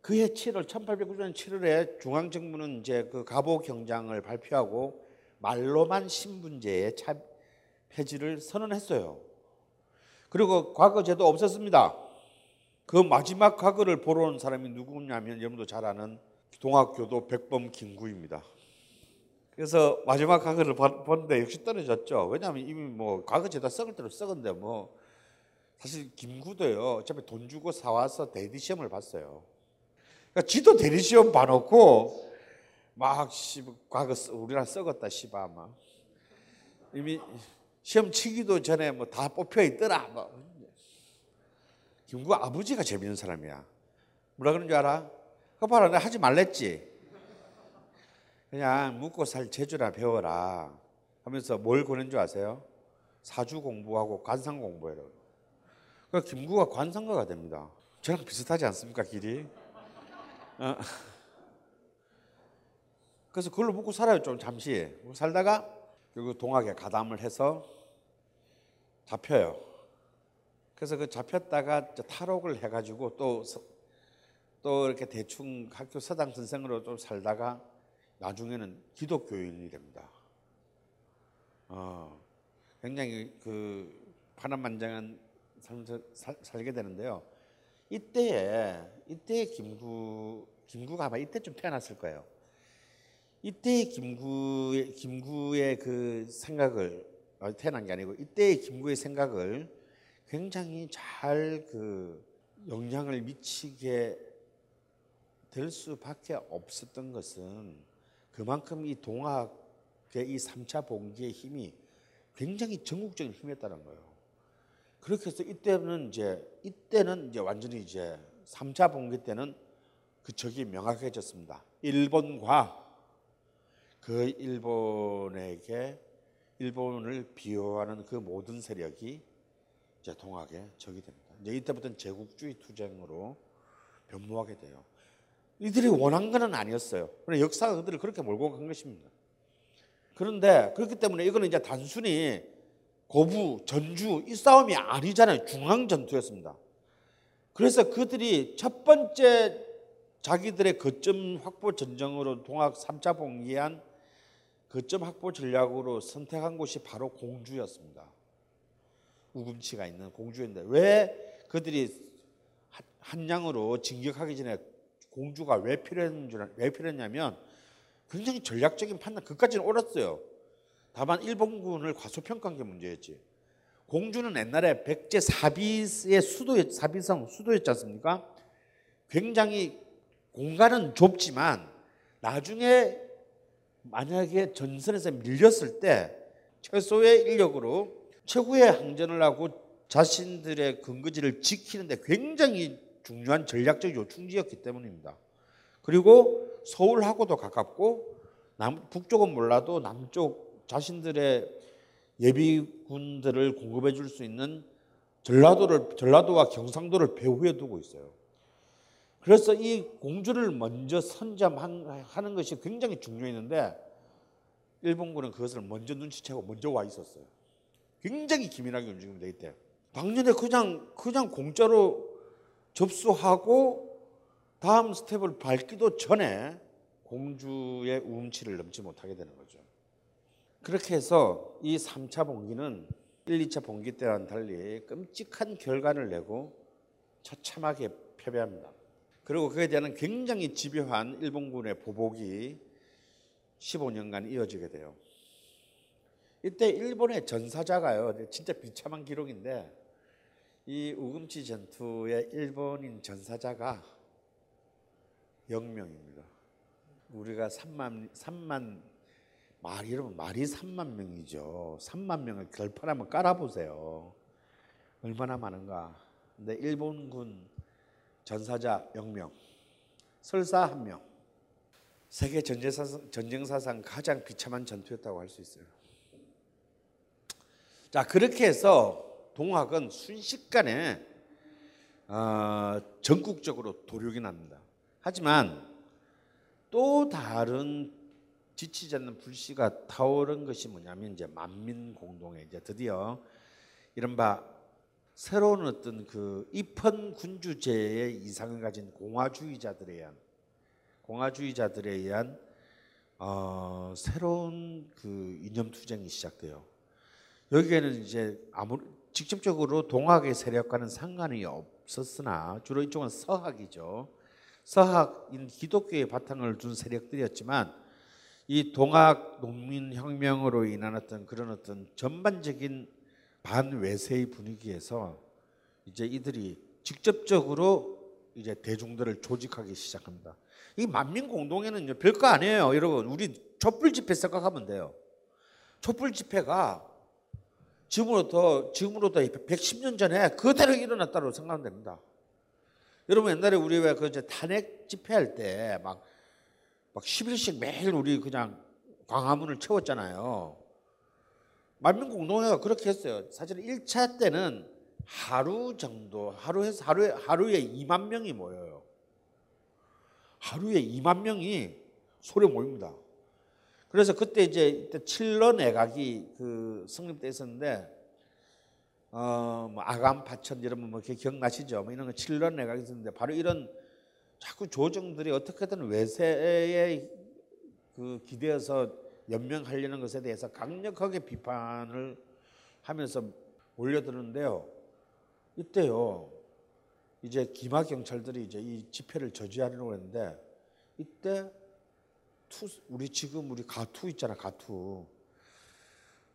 그해 7월 1899년 7월에 중앙정부는 이제 그 가보 경장을 발표하고 말로만 신분제의 폐지를 선언했어요. 그리고 과거제도 없었습니다. 그 마지막 과거를 보러 온 사람이 누구냐면 여러분도 잘 아는 동학교도 백범 김구입니다. 그래서 마지막 과거를 봤는데 역시 떨어졌죠. 왜냐하면 이미 뭐 과거제도 썩을 대로 썩은데 뭐 사실 김구도요 어차피 돈 주고 사와서 대리시험을 봤어요. 그러니까 지도 대리시험 봐놓고 막 과거 우리나라 썩었다 씨바 막 이미 시험 치기도 전에 뭐 다 뽑혀 있더라. 뭐. 김구 아버지가 재밌는 사람이야. 뭐라 그런 줄 알아? 그거 봐라, 내가 하지 말랬지. 그냥 묵고 살 재주라 배워라 하면서 뭘 권한 줄 아세요? 사주 공부하고 관상 공부해요. 그러니까 김구가 관상가가 됩니다. 저랑 비슷하지 않습니까, 길이? 그래서 그걸로 묵고 살아요, 좀 잠시. 살다가 결국 동학에 가담을 해서 잡혀요. 그래서 그 잡혔다가 탈옥을 해가지고 또 또 이렇게 대충 학교 서당 선생으로 좀 살다가 나중에는 기독교인이 됩니다. 굉장히 그 파란만장한 삶을 살게 되는데요. 이때에 김구가 아마 이때쯤 태어났을 거예요. 이때의 김구의 그 생각을, 태어난 게 아니고 이때의 김구의 생각을 굉장히 잘 그 영향을 미치게 될 수밖에 없었던 것은 그만큼 이 동학의 이 3차 봉기의 힘이 굉장히 전국적인 힘이었다는 거예요. 그렇게 해서 이때는 이제 완전히 이제 3차 봉기 때는 그 적이 명확해졌습니다. 일본과 그 일본을 비호하는 그 모든 세력이 이제 동학의 적이 됩니다. 이제 이때부터는 제국주의 투쟁으로 변모하게 돼요. 이들이 원한 건 아니었어요. 그러나 역사가 그들을 그렇게 몰고 간 것입니다. 그런데 그렇기 때문에 이거는 이제 단순히 고부, 전주 이 싸움이 아니잖아요. 중앙 전투였습니다. 그래서 그들이 첫 번째 자기들의 거점 확보 전쟁으로 동학 3차 봉기한 거점 확보 전략으로 선택한 곳이 바로 공주였습니다. 우금치가 있는 공주인데 왜 그들이 한양으로 진격하기 전에 공주가 왜 필요했냐면 굉장히 전략적인 판단, 그까지는 옳았어요. 다만 일본군을 과소평가한 게 문제였지. 공주는 옛날에 백제 사비의 사비성 수도였지 않습니까? 굉장히 공간은 좁지만 나중에 만약에 전선에서 밀렸을 때 최소의 인력으로 최고의 항전을 하고 자신들의 근거지를 지키는데 굉장히 중요한 전략적 요충지였기 때문입니다. 그리고 서울하고도 가깝고 북쪽은 몰라도 남쪽 자신들의 예비군들을 공급해 줄 수 있는 전라도와 경상도를 배후에 두고 있어요. 그래서 이 공주를 먼저 선점하는 것이 굉장히 중요했는데 일본군은 그것을 먼저 눈치채고 먼저 와 있었어요. 굉장히 기민하게 움직입니다. 이때 당연히 그냥 공짜로 접수하고 다음 스텝을 밟기도 전에 공주의 우음치를 넘지 못하게 되는 거죠. 그렇게 해서 이 3차 봉기는 1, 2차 봉기 때와는 달리 끔찍한 결과를 내고 처참하게 패배합니다. 그리고 그에 대한 굉장히 집요한 일본군의 보복이 15년간 이어지게 돼요. 이때 일본의 전사자가요, 진짜 비참한 기록인데 이 우금치 전투의 일본인 전사자가 0명입니다. 우리가 3만 여러분 말이 3만 명이죠. 3만 명을 결판 한번 깔아보세요. 얼마나 많은가. 근데 일본군 전사자 0명, 설사 1명. 세계 전쟁사상 가장 비참한 전투였다고 할 수 있어요. 자, 그렇게 해서 동학은 순식간에 전국적으로 도륙이 납니다. 하지만 또 다른 지치지 않는 불씨가 타오른 것이 뭐냐면 이제 만민공동회, 이제 드디어 이른바 새로운 어떤 그 입헌군주제의 이상을 가진 공화주의자들에 의한 새로운 그 이념투쟁이 시작돼요. 여기에는 이제 직접적으로 동학의 세력과는 상관이 없었으나 주로 이쪽은 서학이죠. 서학인 기독교의 바탕을 둔 세력들이었지만 이 동학 농민혁명으로 인한 어떤 그런 어떤 전반적인 반외세의 분위기에서 이제 이들이 직접적으로 이제 대중들을 조직하기 시작합니다. 이 만민공동회는 별거 아니에요. 여러분, 우리 촛불집회 생각하면 돼요. 촛불집회가 지금으로부터 110년 전에 그대로 일어났다고 생각하면 됩니다. 여러분, 옛날에 우리 왜 그 탄핵 집회할 때 막 10일씩 매일 우리 그냥 광화문을 채웠잖아요. 만민공동회가 그렇게 했어요. 사실 1차 때는 하루 정도, 하루에 2만 명이 모여요. 하루에 2만 명이 소리 모입니다. 그래서 그때 이제 칠러 내각이 그 성립돼 있었는데, 뭐 아간 파천 이런 거 뭐 기억나시죠? 뭐 이런 거 칠러 내각이 있었는데 바로 이런 자꾸 조정들이 어떻게든 외세에 기대어서 연명하려는 것에 대해서 강력하게 비판을 하면서 올려드는데요. 이때요. 이제 기마 경찰들이 이제 이 집회를 저지하려고 했는데 이때 우리 지금 우리 가투 있잖아, 가투.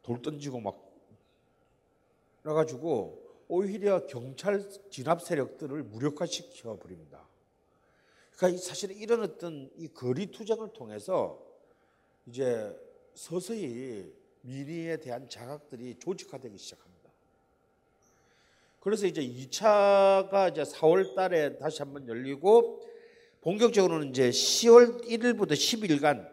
돌 던지고 막 그래가지고 오히려 경찰 진압 세력들을 무력화시켜 버립니다. 그러니까 사실 이런 어떤 이 거리 투쟁을 통해서 이제 서서히 민의에 대한 자각들이 조직화되기 시작합니다. 그래서 이제 2차가 이제 4월 달에 다시 한번 열리고 본격적으로는 이제 10월 1일부터 10일간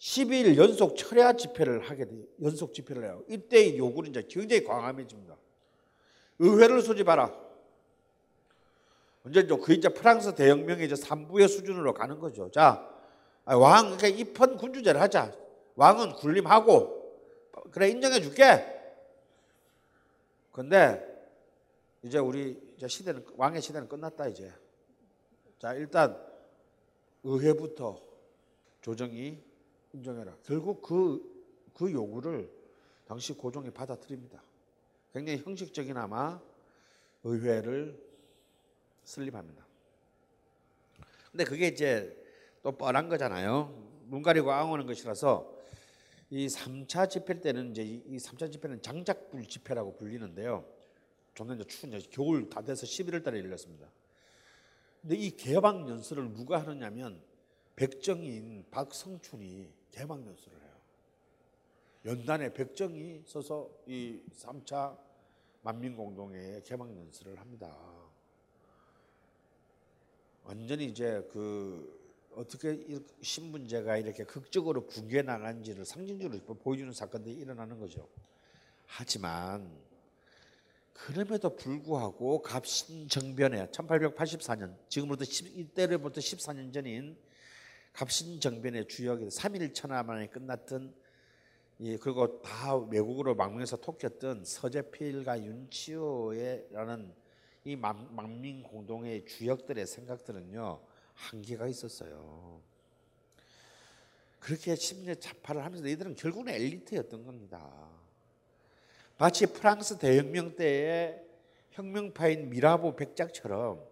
12일 연속 철야 집회를 하게 돼요. 연속 집회를 해요. 이때의 요구는 이제 굉장히 광범위해집니다. 의회를 소집하라. 이제 거의 이제 프랑스 대혁명의 이제 3부의 수준으로 가는 거죠. 자, 왕, 그러니까 입헌 군주제를 하자. 왕은 군림하고, 그래, 인정해 줄게. 근데 이제 우리 이제 시대는, 왕의 시대는 끝났다, 이제. 자, 일단 의회부터 조정이 인정해라. 결국 그 요구를 당시 고종이 받아들입니다. 굉장히 형식적이나마 의회를 설립합니다. 근데 그게 이제 또 뻔한 거잖아요. 눈 가리고 앙오는 것이라서 이 3차 집회 때는 이제 이 3차 집회는 장작불 집회라고 불리는데요. 좀 전에 추운 겨울 다 돼서 11월 달에 열렸습니다. 근데 이 개방 연설을 누가 하느냐면 백정인 박성춘이 개방 연설을 해요. 연단에 백정이 서서 이 3차 만민공동회의 개방 연설을 합니다. 완전히 이제 그 어떻게 신분제가 이렇게 극적으로 붕괴 나간지를 상징적으로 보여주는 사건들이 일어나는 거죠. 하지만 그럼에도 불구하고 갑신정변에 1884년 지금으로부터 이때로부터 14년 전인 갑신정변의 주역이 3일 천하만에 끝났던 그리고 다 외국으로 망명해서 토꼈던 서재필과 윤치호라는 이 만민공동회의 주역들의 생각들은요. 한계가 있었어요. 그렇게 심리 좌파를 하면서 이들은 결국은 엘리트였던 겁니다. 마치 프랑스 대혁명 때의 혁명파인 미라보 백작처럼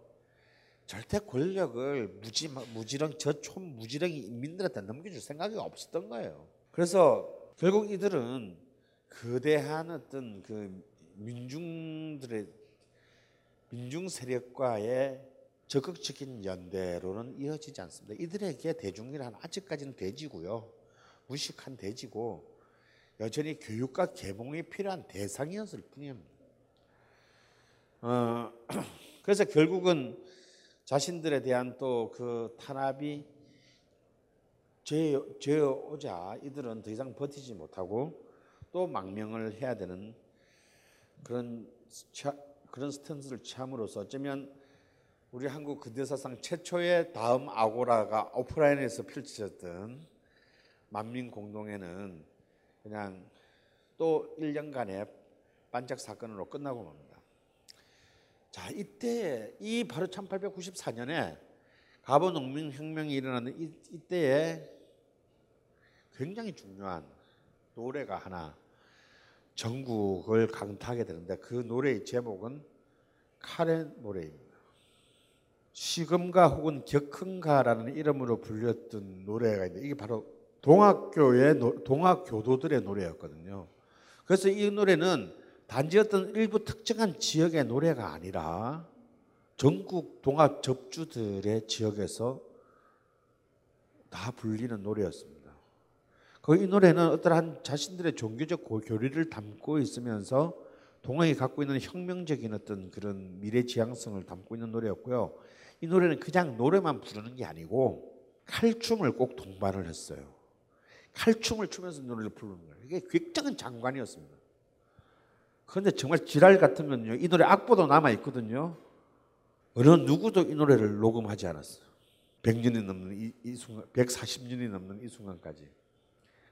절대 권력을 무지렁 저촌 무지렁이 인민들한테 넘겨줄 생각이 없었던 거예요. 그래서 결국 이들은 거대한 어떤 그 민중 세력과의 적극적인 연대로는 이어지지 않습니다. 이들에게 대중이란 아직까지는 돼지고요. 무식한 돼지고 여전히 교육과 개봉이 필요한 대상이었을 뿐입니다. 그래서 결국은 자신들에 대한 또 그 탄압이 죄어오자 이들은 더 이상 버티지 못하고 또 망명을 해야 되는 그런 스탠스를 취함으로써 어쩌면 우리 한국 근대사상 최초의 다음 아고라가 오프라인에서 펼쳐졌던 만민공동회는 그냥 또 1년간의 반짝 사건으로 끝나고 맙니다. 자, 이때 이 바로 1894년에 갑오 농민혁명이 일어나는 이때에 굉장히 중요한 노래가 하나 전국을 강타하게 되는데 그 노래의 제목은 카레 노래입니다. 시금가 혹은 격흥가라는 이름으로 불렸던 노래가 있는데 이게 바로 동학 교도들의 노래였거든요. 그래서 이 노래는 단지 어떤 일부 특정한 지역의 노래가 아니라 전국 동학 접주들의 지역에서 다 불리는 노래였습니다. 이 노래는 어떠한 자신들의 종교적 교리를 담고 있으면서 동학이 갖고 있는 혁명적인 어떤 그런 미래지향성을 담고 있는 노래였고요. 이 노래는 그냥 노래만 부르는 게 아니고 칼춤을 꼭 동반을 했어요. 칼춤을 추면서 노래를 부르는 거예요. 이게 굉장한 장관이었습니다. 그런데 정말 지랄 같은 건요. 이 노래 악보도 남아있거든요. 어느 누구도 이 노래를 녹음하지 않았어요. 100년이 넘는 이 순간, 140년이 넘는 이 순간까지.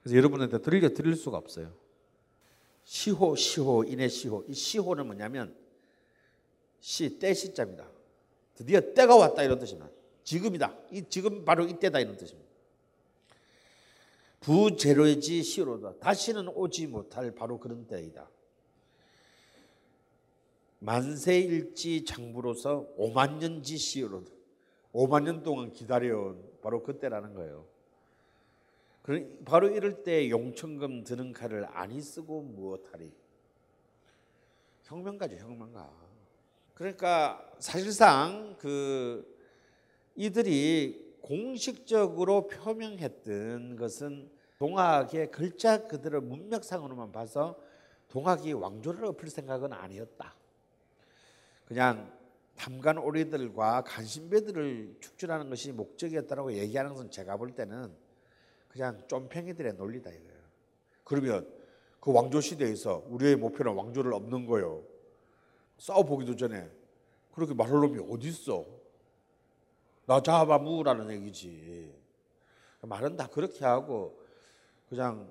그래서 여러분한테 드릴 수가 없어요. 시호, 인의 시호. 이 시호는 뭐냐면 때 시자입니다. 드디어 때가 왔다 이런 뜻입니다. 지금이다. 이 지금 바로 이때다 이런 뜻입니다. 부재로지 시로다. 다시는 오지 못할 바로 그런 때이다. 만세일지 장부로서 5만 년지 시로다. 5만 년 동안 기다려온 바로 그때라는 거예요. 바로 이럴 때 용천금 드는 칼을 아니 쓰고 무엇하리. 혁명가죠, 혁명가. 그러니까 사실상 이들이 공식적으로 표명했던 것은 동학의 글자 그대로 문맥상으로만 봐서 동학이 왕조를 엎을 생각은 아니었다. 그냥 탐관오리들과 간신배들을 축출하는 것이 목적이었다라고 얘기하는 것은 제가 볼 때는 그냥 쫌팽이들의 논리다 이거예요. 그러면 그 왕조 시대에서 우리의 목표는 왕조를 엎는 거요. 싸워보기도 전에 그렇게 말할 놈이 어디 있어? 나 잡아무라는 얘기지. 말은 다 그렇게 하고 그냥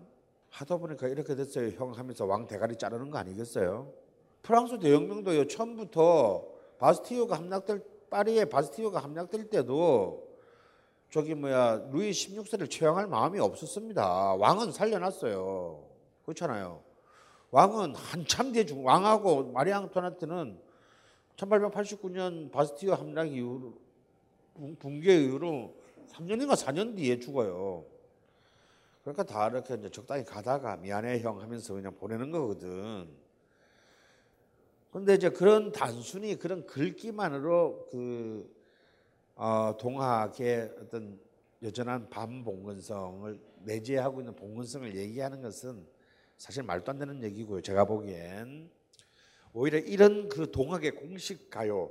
하다 보니까 이렇게 됐어요 형 하면서 왕 대가리 자르는 거 아니겠어요? 프랑스 대혁명도 처음부터 파리의 바스티유가 함락될 때도 루이 16세를 처형할 마음이 없었습니다. 왕은 살려놨어요. 그렇잖아요. 왕은 한참 뒤에 죽은 왕하고 마리 앙투아네트는 1889년 바스티유 함락 이후로 붕괴 이후로 3년인가 4년 뒤에 죽어요. 그러니까 다 이렇게 이제 적당히 가다가 미안해 형 하면서 그냥 보내는 거거든. 근데 이제 그런 단순히 그런 글귀만으로 동학의 어떤 여전한 반봉건성을 내재하고 있는 봉건성을 얘기하는 것은 사실 말도 안 되는 얘기고요. 제가 보기엔 오히려 이런 동학의 공식 가요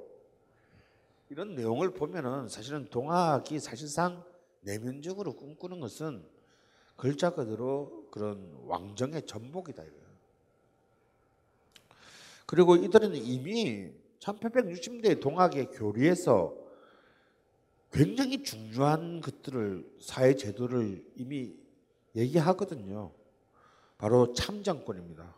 이런 내용을 보면은 사실은 동학이 사실상 내면적으로 꿈꾸는 것은 글자 그대로 그런 왕정의 전복이다 이거예요. 그리고 이들은 이미 1860년대 동학의 교리에서 굉장히 중요한 것들을 사회 제도를 이미 얘기하거든요. 바로 참정권입니다.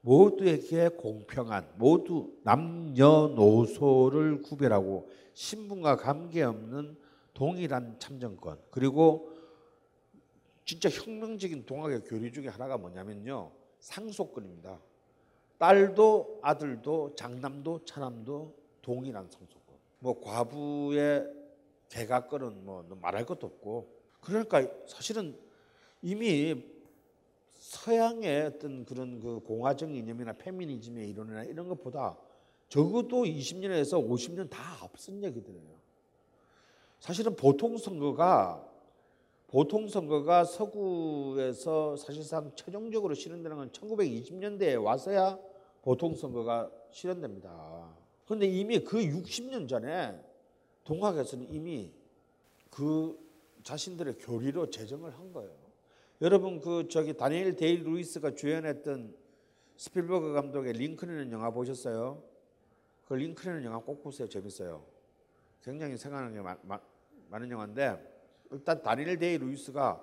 모두에게 공평한 모두 남녀노소를 구별하고 신분과 관계없는 동일한 참정권. 그리고 진짜 혁명적인 동학의 교리 중에 하나가 뭐냐면요. 상속권입니다. 딸도 아들도 장남도 차남도 동일한 상속권. 과부의 개가권은 말할 것도 없고. 그러니까 사실은 이미 서양의 어떤 그런 공화정 이념이나 페미니즘의 이론이나 이런 것보다 적어도 20년에서 50년 다 앞선 얘기들이에요. 사실은 보통 선거가 서구에서 사실상 최종적으로 실현되는 건 1920년대에 와서야 보통 선거가 실현됩니다. 그런데 이미 그 60년 전에 동학에서는 이미 그 자신들의 교리로 제정을 한 거예요. 여러분 다니엘 데이 루이스가 주연했던 스필버그 감독의 링컨이라는 영화 보셨어요? 그 링컨이라는 영화 꼭 보세요. 재밌어요. 굉장히 생각나는 게 많은 영화인데 일단 다니엘 데이 루이스가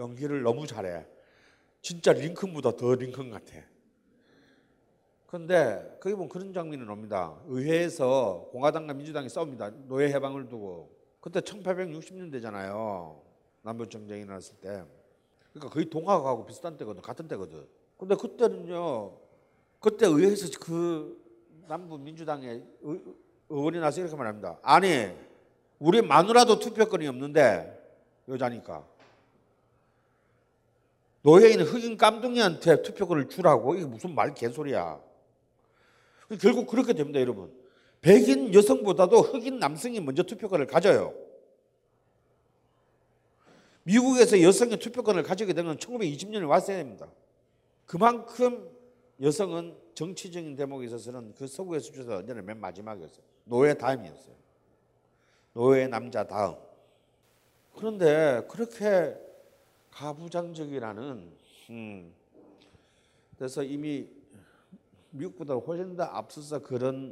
연기를 너무 잘해. 진짜 링컨보다 더 링컨 같아. 근데 거기 보면 그런 장면은 옵니다. 의회에서 공화당과 민주당이 싸웁니다. 노예 해방을 두고. 그때 1860년대잖아요. 남북전쟁이 났을 때. 그러니까 거의 동학하고 비슷한 때거든. 같은 때거든. 근데 그때 의회에서 남북 민주당의 의원이 나서 이렇게 말합니다. 아니, 우리 마누라도 투표권이 없는데 여자니까. 노예인 흑인 깜둥이한테 투표권을 주라고? 이게 무슨 말 개소리야. 결국 그렇게 됩니다, 여러분. 백인 여성보다도 흑인 남성이 먼저 투표권을 가져요. 미국에서 여성의 투표권을 가지게 되면 1920년에 왔어야 됩니다. 그만큼 여성은 정치적인 대목에 있어서는 서구에서 주서 언제나 맨 마지막이었어요. 노예 다음이었어요. 노예 남자 다음. 그런데 그렇게 가부장적이라는 그래서 이미 미국보다 훨씬 더 앞서서 그런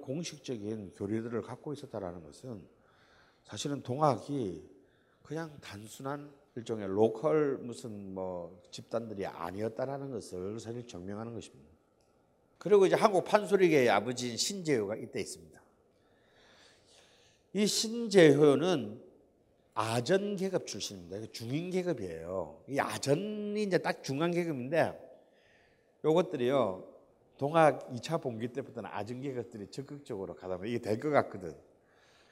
공식적인 교리들을 갖고 있었다라는 것은 사실은 동학이 그냥 단순한 일종의 로컬 무슨 집단들이 아니었다라는 것을 사실 증명하는 것입니다. 그리고 이제 한국 판소리계의 아버지인 신재유가 이때 있습니다. 이 신재효는 아전 계급 출신입니다. 중인 계급이에요. 이 아전이 이제 딱 중간 계급인데 요것들이요. 동학 2차 봉기 때부터는 아전 계급들이 적극적으로 가다 보면 이게 될 것 같거든.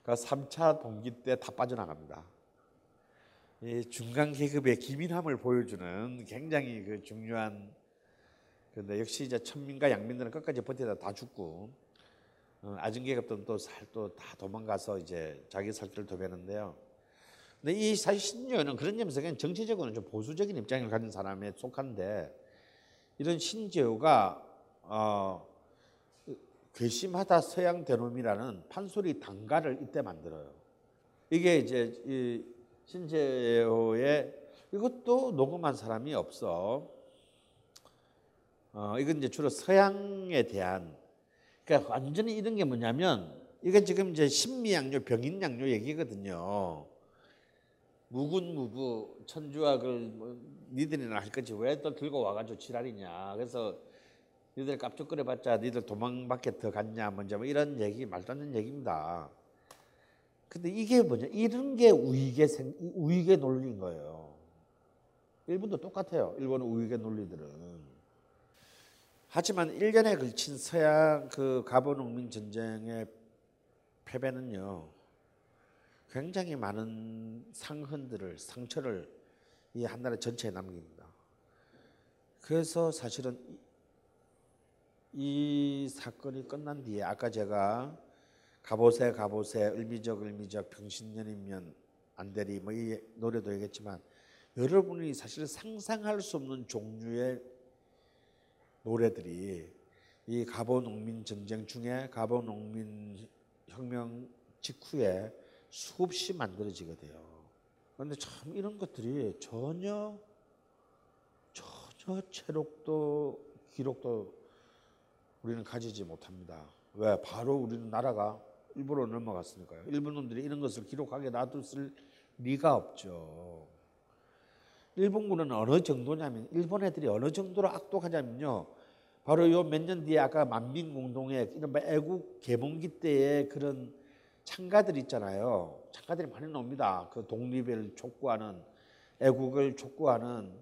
그러니까 3차 봉기 때 다 빠져나갑니다. 이 중간 계급의 기민함을 보여주는 굉장히 그 중요한. 그런데 역시 이제 천민과 양민들은 끝까지 버티다 다 죽고 아전 계급들은 또 다 도망가서 이제 자기 살 길을 도배하는데요. 근데 이 사실 신재효는 그런 점에서 그냥 정치적으로는 좀 보수적인 입장을 가진 사람에 속한데 이런 신재효가 괘씸하다 서양 대놈이라는 판소리 단가를 이때 만들어요. 이게 이제 이 신재효의 이것도 녹음한 사람이 없어. 이건 이제 주로 서양에 대한 그러니까 완전히 이런 게 뭐냐면 이게 지금 이제 신미양요, 병인양요 얘기거든요. 무군무부 천주학을 뭐, 니들이나 할 거지 왜 또 들고 와가지고 지랄이냐. 그래서 니들 깝죽거려봤자 니들 도망밖에 더 갔냐 먼저 뭐 이런 얘기 말도 안 되는 얘기입니다. 근데 이게 뭐냐 이런 게 우익의 논리인 거예요. 일본도 똑같아요. 일본은 우익의 논리들은. 하지만 1년에 걸친 서양 그 가보농민 전쟁의 패배는요. 굉장히 많은 상흔들을 상처를 이 한 나라 전체에 남깁니다. 그래서 사실은 이 사건이 끝난 뒤에 아까 제가 가보세 을미적 병신년이면 안되리 뭐 이 노래도 얘기했지만 여러분이 사실 상상할 수 없는 종류의 노래들이 이 가보농민 전쟁 중에 가보농민 혁명 직후에 수없이 만들어지거든요. 그런데 참 이런 것들이 전혀 체록도 기록도 우리는 가지지 못합니다. 왜? 바로 우리는 나라가 일본으로 넘어갔으니까요. 일본 놈들이 이런 것을 기록하게 놔뒀을 리가 없죠. 일본군은 어느 정도냐면 일본 애들이 어느 정도로 악독하냐면요. 바로 요 몇 년 뒤에 아까 만민공동회 이른바 애국 개봉기 때의 그런 창가들 있잖아요. 창가들이 많이 나옵니다. 그 독립을 촉구하는 애국을 촉구하는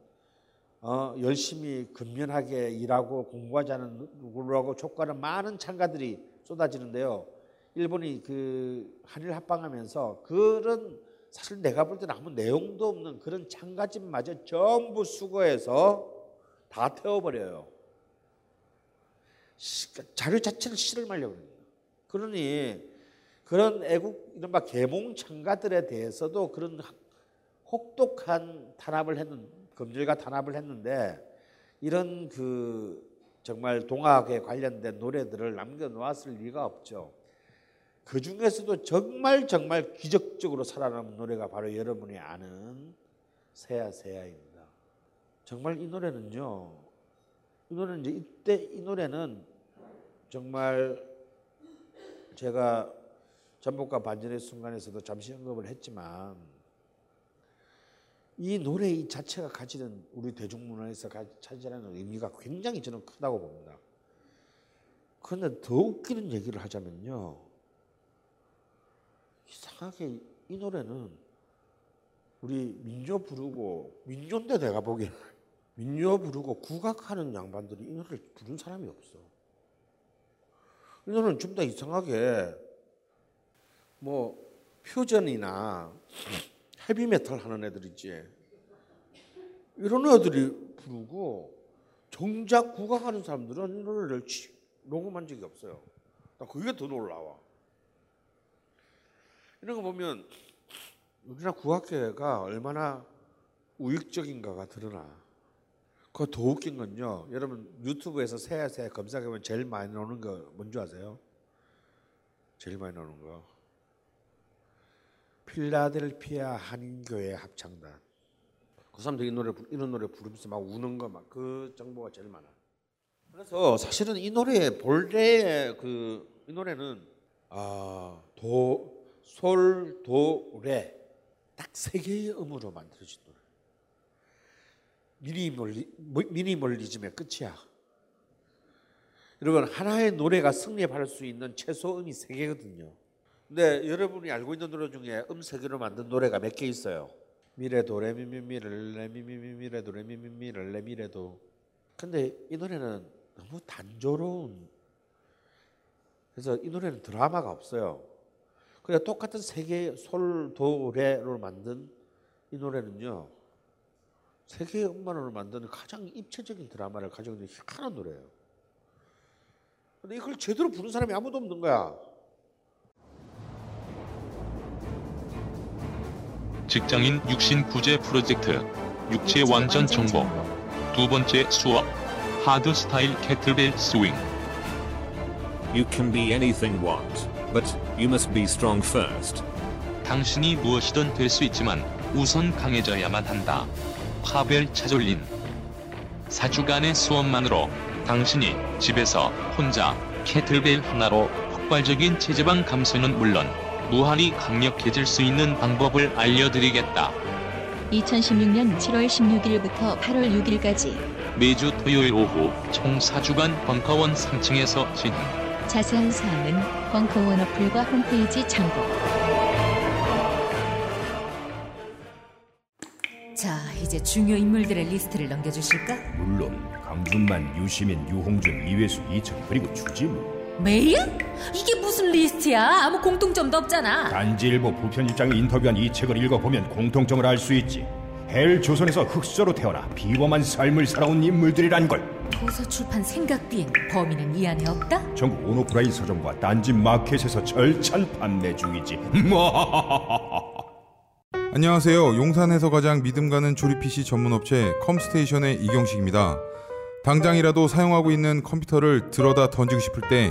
열심히 근면하게 일하고 공부하자는 누구라고 촉구하는 많은 창가들이 쏟아지는데요. 일본이 그 한일 합방하면서 그런 사실 내가 볼 때는 아무 내용도 없는 그런 창가집마저 전부 수거해서 다 태워버려요. 자료 자체를 실을 말려고 합니다. 그러니 그런 애국 이른바 계몽 창가들에 대해서도 그런 혹독한 탄압을 했는 검열과 탄압을 했는데 이런 그 정말 동학에 관련된 노래들을 남겨놓았을 리가 없죠. 그 중에서도 정말 기적적으로 살아남은 노래가 바로 여러분이 아는 새야새야입니다. 정말 이 노래는요. 이 노래는 이제 이때 이 노래는 정말 제가 전복과 반전의 순간에서도 잠시 언급을 했지만 이 노래 이 자체가 가지는 우리 대중문화에서 차지하는 의미가 굉장히 저는 크다고 봅니다. 그런데 더 웃기는 얘기를 하자면요. 이상하게 이 노래는 우리 민요 부르고 민요인데 내가 보기에는 민요 부르고 국악하는 양반들이 이 노래를 부른 사람이 없어. 이 노래는 좀 더 이상하게 뭐 퓨전이나 헤비메탈 하는 애들이지 이런 애들이 부르고 정작 국악하는 사람들은 이 노래를 녹음한 적이 없어요. 나 그게 더 놀라워. 이런 거 보면 우리나라 국악계가 얼마나 우익적인가가 드러나. 그거 더 웃긴 건요. 여러분 유튜브에서 새야새야 검색하면 제일 많이 나오는 거 뭔지 아세요? 제일 많이 나오는 거. 필라델피아 한인교회 합창단. 그 사람들이 이런 노래 부르면서 막 우는 거 막 그 정보가 제일 많아. 그래서 사실은 이 노래 본래의 그 이 노래는 도, 솔, 도, 레 딱 세 개의 음으로 만들어진 노래. 미니멀리즘의 끝이야. 여러분 하나의 노래가 성립할 수 있는 최소음이 세 개거든요. 네, 여러분이 알고 있는 노래 중에 음색으로 만든 노래가 몇 개 있어요. 미래도 레미미미를 레미미미미래도 레미미미를 레미래도. 근데 이 노래는 너무 단조로운. 그래서 이 노래는 드라마가 없어요. 그냥 똑같은 세 개의 솔, 도, 레로 만든 이 노래는요, 세 개의 음반으로 만든 가장 입체적인 드라마를 가지고 있는 희한한 노래예요. 근데 이걸 제대로 부른 사람이 아무도 없는 거야. 직장인 육신 구제 프로젝트 육체 완전 정복 두 번째 수업 하드 스타일 캐틀벨 스윙. You can be anything what, but you must be strong first. 당신이 무엇이든 될 수 있지만 우선 강해져야만 한다. 파벨 차졸린. 4주간의 수업만으로 당신이 집에서 혼자 캐틀벨 하나로 폭발적인 체지방 감소는 물론 무한히 강력해질 수 있는 방법을 알려드리겠다. 2016년 7월 16일부터 8월 6일까지 매주 토요일 오후 총 4주간 벙커원 3층에서 진행. 자세한 사항은 벙커원 어플과 홈페이지 참고. 자, 이제 중요 인물들의 리스트를 넘겨주실까? 물론 강준만, 유시민, 유홍준, 이회수, 이철 그리고 주지무. 메일? 이게 무슨 리스트야? 아무 공통점도 없잖아. 단지일보 부편일장에 인터뷰한 이 책을 읽어보면 공통점을 알 수 있지. 헬 조선에서 흑서로 태어나 비범한 삶을 살아온 인물들이란 걸. 도서 출판 생각비엔 범인은 이 안에 없다? 전국 온오프라인 서점과 단지 마켓에서 절찬 판매 중이지. 안녕하세요. 용산에서 가장 믿음 가는 조립 PC 전문 업체 컴스테이션의 이경식입니다. 당장이라도 사용하고 있는 컴퓨터를 들어다 던지고 싶을 때,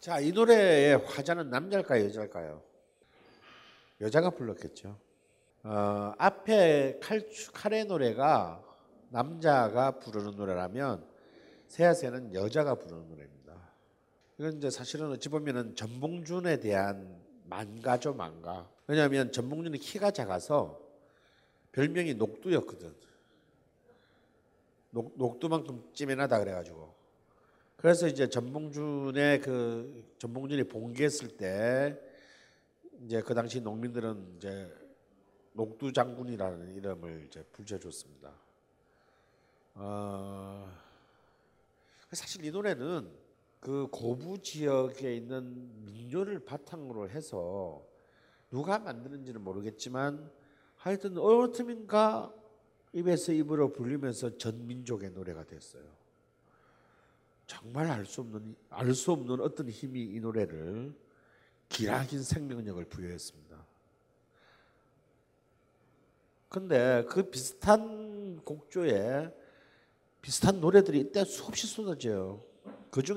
자, 이 노래의 화자는 남자일까요, 여자일까요? 여자가 불렀겠죠. 앞에 칼의 노래가 남자가 부르는 노래라면 새야새는 여자가 부르는 노래입니다. 이건 이제 사실은 어찌 보면은 전봉준에 대한 만가죠, 만가. 왜냐하면 전봉준이 키가 작아서 별명이 녹두였거든. 녹두만큼 찌맨하다 그래가지고. 그래서 이제 전봉준이 봉기했을 때 이제 그 당시 농민들은 이제 녹두 장군이라는 이름을 이제 붙여줬습니다. 사실 이 노래는 그 고부 지역에 있는 민요를 바탕으로 해서 누가 만드는지는 모르겠지만 하여튼 어느 틈인가 입에서 입으로 불리면서 전 민족의 노래가 됐어요. 정말 알 수 없는 어떤 힘이 이 노래를 기라긴 생명력을 부여했습니다. 근데 그 비슷한 곡조에 비슷한 노래들이 이때 수없이 쏟아져요. 그 중에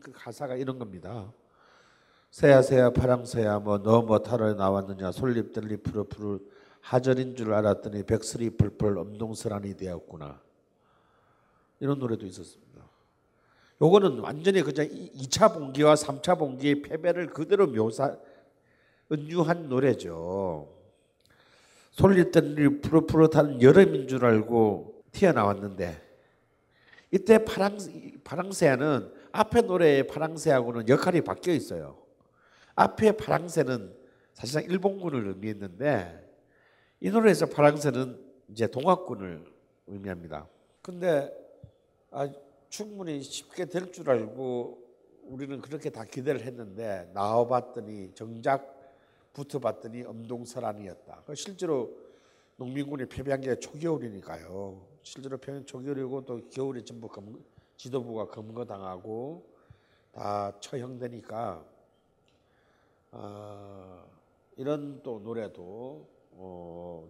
그 가사가 이런 겁니다. 새야새야 파랑새야 너 타러 나왔느냐 솔잎들리 푸르푸르 하절인 줄 알았더니 백설이 펄펄 엄동설한이 되었구나. 이런 노래도 있었습니다. 요거는 완전히 그냥 2차 봉기와 3차 봉기의 패배를 그대로 은유한 노래죠. 솔잎들리 푸르푸르한 여름인 줄 알고 튀어나왔는데, 이때 파랑새야는 앞에 노래의 파랑새하고는 역할이 바뀌어 있어요. 앞에 파랑새는 사실상 일본군을 의미했는데 이 노래에서 파랑새는 이제 동학군을 의미합니다. 근데 충분히 쉽게 될 줄 알고 우리는 그렇게 다 기대를 했는데 나와봤더니 정작 붙어봤더니 엄동설안이었다. 실제로 농민군이 패배한 게 초겨울이니까요. 실제로 패배한 초겨울이고 또 겨울에 전부 지도부가 검거당하고 다 처형되니까 이런 또 노래도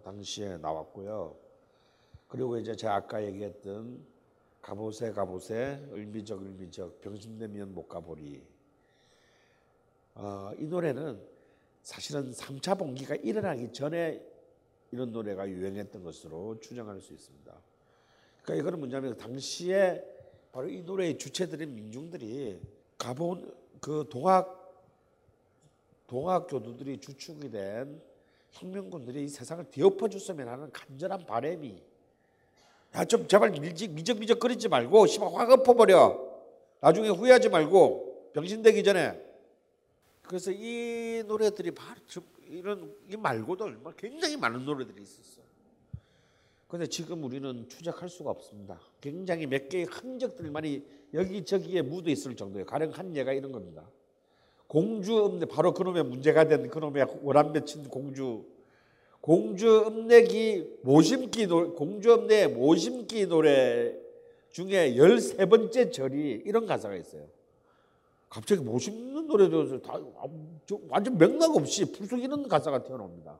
당시에 나왔고요. 그리고 이제 제가 아까 얘기했던 가보세 가보세 을미적 을미적 병신되면 못 가보리 이 노래는 사실은 3차 봉기가 일어나기 전에 이런 노래가 유행했던 것으로 추정할 수 있습니다. 그러니까 이거는 뭐냐면 당시에 바로 이 노래의 주체들인 민중들이 가본 그 동학 교도들이 주축이 된 혁명군들이 이 세상을 뒤엎어줬으면 하는 간절한 바람이, 야 좀 제발 미적미적거리지 말고 시발 확 엎어버려, 나중에 후회하지 말고 병신되기 전에. 그래서 이 노래들이 바로 이런 이 말고도 얼마 굉장히 많은 노래들이 있었어요. 그런데 지금 우리는 추적할 수가 없습니다. 굉장히 몇 개의 흔적들만이 여기저기에 묻어 있을 정도예요. 가령 한 예가 이런 겁니다. 공주음내, 바로 그놈의 문제가 된 그놈의 오란맺힌 공주음내기 모심기 노래, 공주음내 모심기 노래 중에 13번째 절이 이런 가사가 있어요. 갑자기 모심는 노래도 다 완전 맥락 없이 불쑥이는 가사가 튀어나옵니다.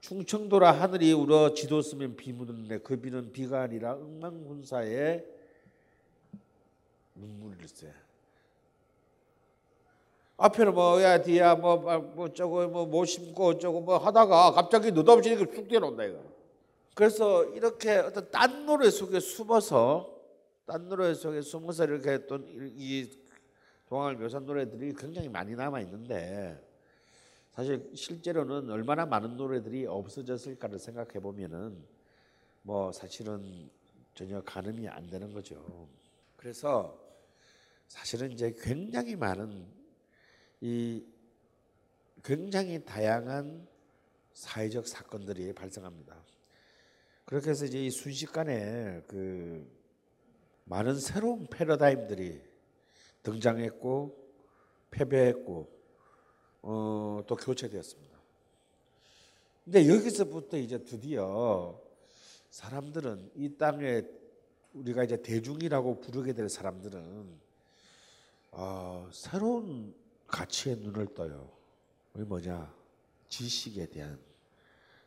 충청도라 하늘이 울어 지도스면 비 묻었네, 그 비는 비가 아니라 억만군사의 눈물일세. 앞에는 뭐야 뒤야 뭐 저거 뭐 심고 저거 뭐 하다가 갑자기 느닷없이 이렇게 쑥 뛰어온다 이거. 그래서 이렇게 어떤 딴 노래 속에 숨어서 이렇게 했던 이 동학을 묘사한 노래들이 굉장히 많이 남아 있는데, 사실 실제로는 얼마나 많은 노래들이 없어졌을까를 생각해 보면은 뭐 사실은 전혀 가늠이 안 되는 거죠. 그래서 사실은 이제 굉장히 많은 이 굉장히 다양한 사회적 사건들이 발생합니다. 그렇게 해서 이제 이 순식간에 그 많은 새로운 패러다임들이 등장했고 패배했고 또 교체되었습니다. 근데 여기서부터 이제 드디어 사람들은 이 땅에 우리가 이제 대중이라고 부르게 될 사람들은 새로운 가치에 눈을 떠요. 이게 뭐냐? 지식에 대한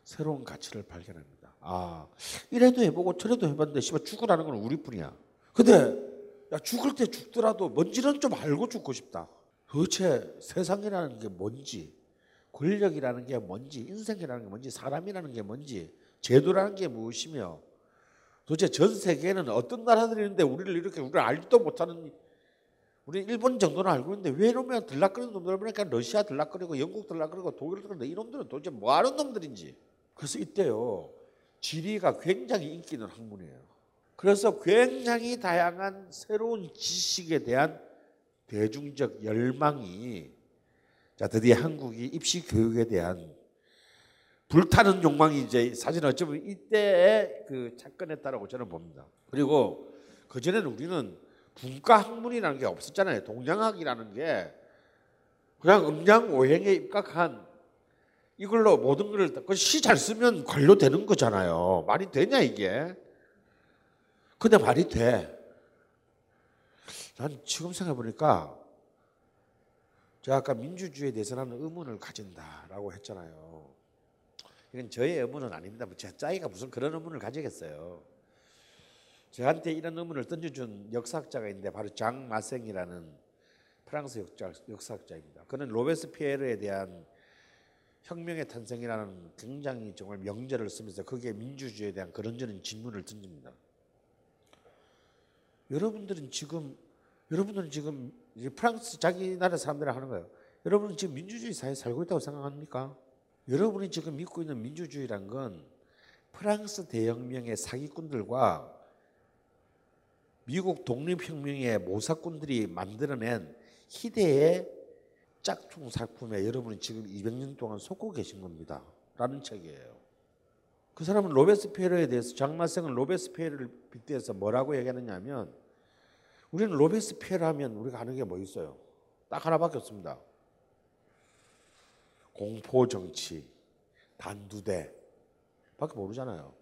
새로운 가치를 발견합니다. 아, 이래도 해보고 저래도 해봤는데 씨발 죽으라는 건 우리뿐이야. 근데 야 죽을 때 죽더라도 뭔지는 좀 알고 죽고 싶다. 도대체 세상이라는 게 뭔지, 권력이라는 게 뭔지, 인생이라는 게 뭔지, 사람이라는 게 뭔지, 제도라는 게 무엇이며, 도대체 전 세계에는 어떤 나라들이 있는데 우리를 이렇게 우리가 알지도 못하는, 우리 일본 정도는 알고 있는데 왜 이러면 들락거리는 놈들 보니까 러시아 들락거리고 영국 들락거리고 독일 들락거리고 이놈들은 도대체 뭐하는 놈들인지. 그래서 이때요 지리가 굉장히 인기 있는 학문이에요. 그래서 굉장히 다양한 새로운 지식에 대한 대중적 열망이, 자 드디어 한국이 입시 교육에 대한 불타는 욕망이 이제 사실 어쩌면 이때의 그 착근했다라고 저는 봅니다. 그리고 그 전에는 우리는 분과 학문이라는 게 없었잖아요. 동양학이라는 게 그냥 음양오행에 입각한 이걸로 모든 걸 그 시 잘 쓰면 관료되는 거잖아요. 말이 되냐 이게? 근데 말이 돼. 난 지금 생각해보니까 제가 아까 민주주의에 대해서 나는 의문을 가진다라고 했잖아요. 이건 저의 의문은 아닙니다. 제 짜이가 무슨 그런 의문을 가지겠어요. 저한테 이런 의문을 던져준 역사학자가 있는데 바로 장 마생이라는 프랑스 역사학자입니다. 그는 로베스피에르에 대한 혁명의 탄생이라는 굉장히 정말 명제를 쓰면서 거기에 민주주의에 대한 그런저런 질문을 던집니다. 여러분들은 지금 프랑스 자기 나라 사람들이 하는 거예요. 여러분은 지금 민주주의 사회에 살고 있다고 생각합니까? 여러분이 지금 믿고 있는 민주주의란 건 프랑스 대혁명의 사기꾼들과 미국 독립혁명의 모사꾼들이 만들어낸 희대의 짝퉁 작품에 여러분이 지금 200년 동안 속고 계신 겁니다 라는 책이에요. 그 사람은 로베스피에르에 대해서, 장마생은 로베스피에르를 빗대서 뭐라고 얘기하느냐 하면, 우리는 로베스피에르 하면 우리가 아는 게 뭐 있어요? 딱 하나밖에 없습니다. 공포정치, 단두대 밖에 모르잖아요.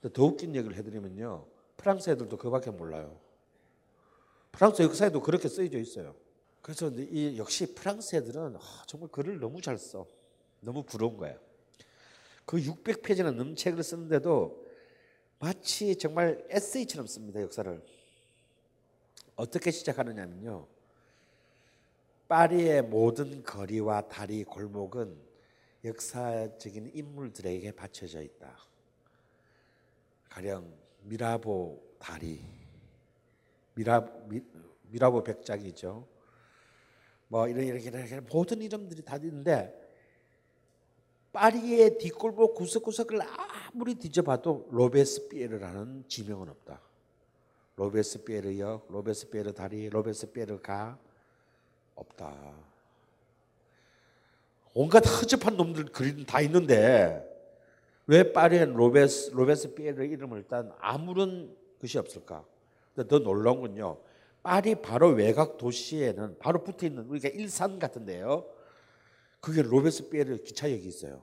근데 더 웃긴 얘기를 해드리면요, 프랑스 애들도 그밖에 몰라요. 프랑스 역사에도 그렇게 쓰여져 있어요. 그래서 이 역시 프랑스 애들은 정말 글을 너무 잘 써. 너무 부러운 거야. 그 600페이지나 넘는 책을 쓰는데도 마치 정말 에세이처럼 씁니다. 역사를. 어떻게 시작하느냐면요. 파리의 모든 거리와 다리, 골목은 역사적인 인물들에게 바쳐져 있다. 가령 미라보 다리, 미라보 백작이죠. 뭐 이렇게 모든 이름들이 다 있는데 파리의 뒷골목 구석구석을 아무리 뒤져봐도 로베스피에르라는 지명은 없다. 로베스피에르역, 로베스피에르 다리, 로베스피에르가 없다. 온갖 허접한 놈들 그림 다 있는데 왜 파리엔 로베스피에르 이름을 딴 아무런 것이 없을까? 근데 더 놀라운 건요, 파리 바로 외곽 도시에는 바로 붙어 있는 우리가 일산 같은데요, 그게 로베스피에르 기차역이 있어요.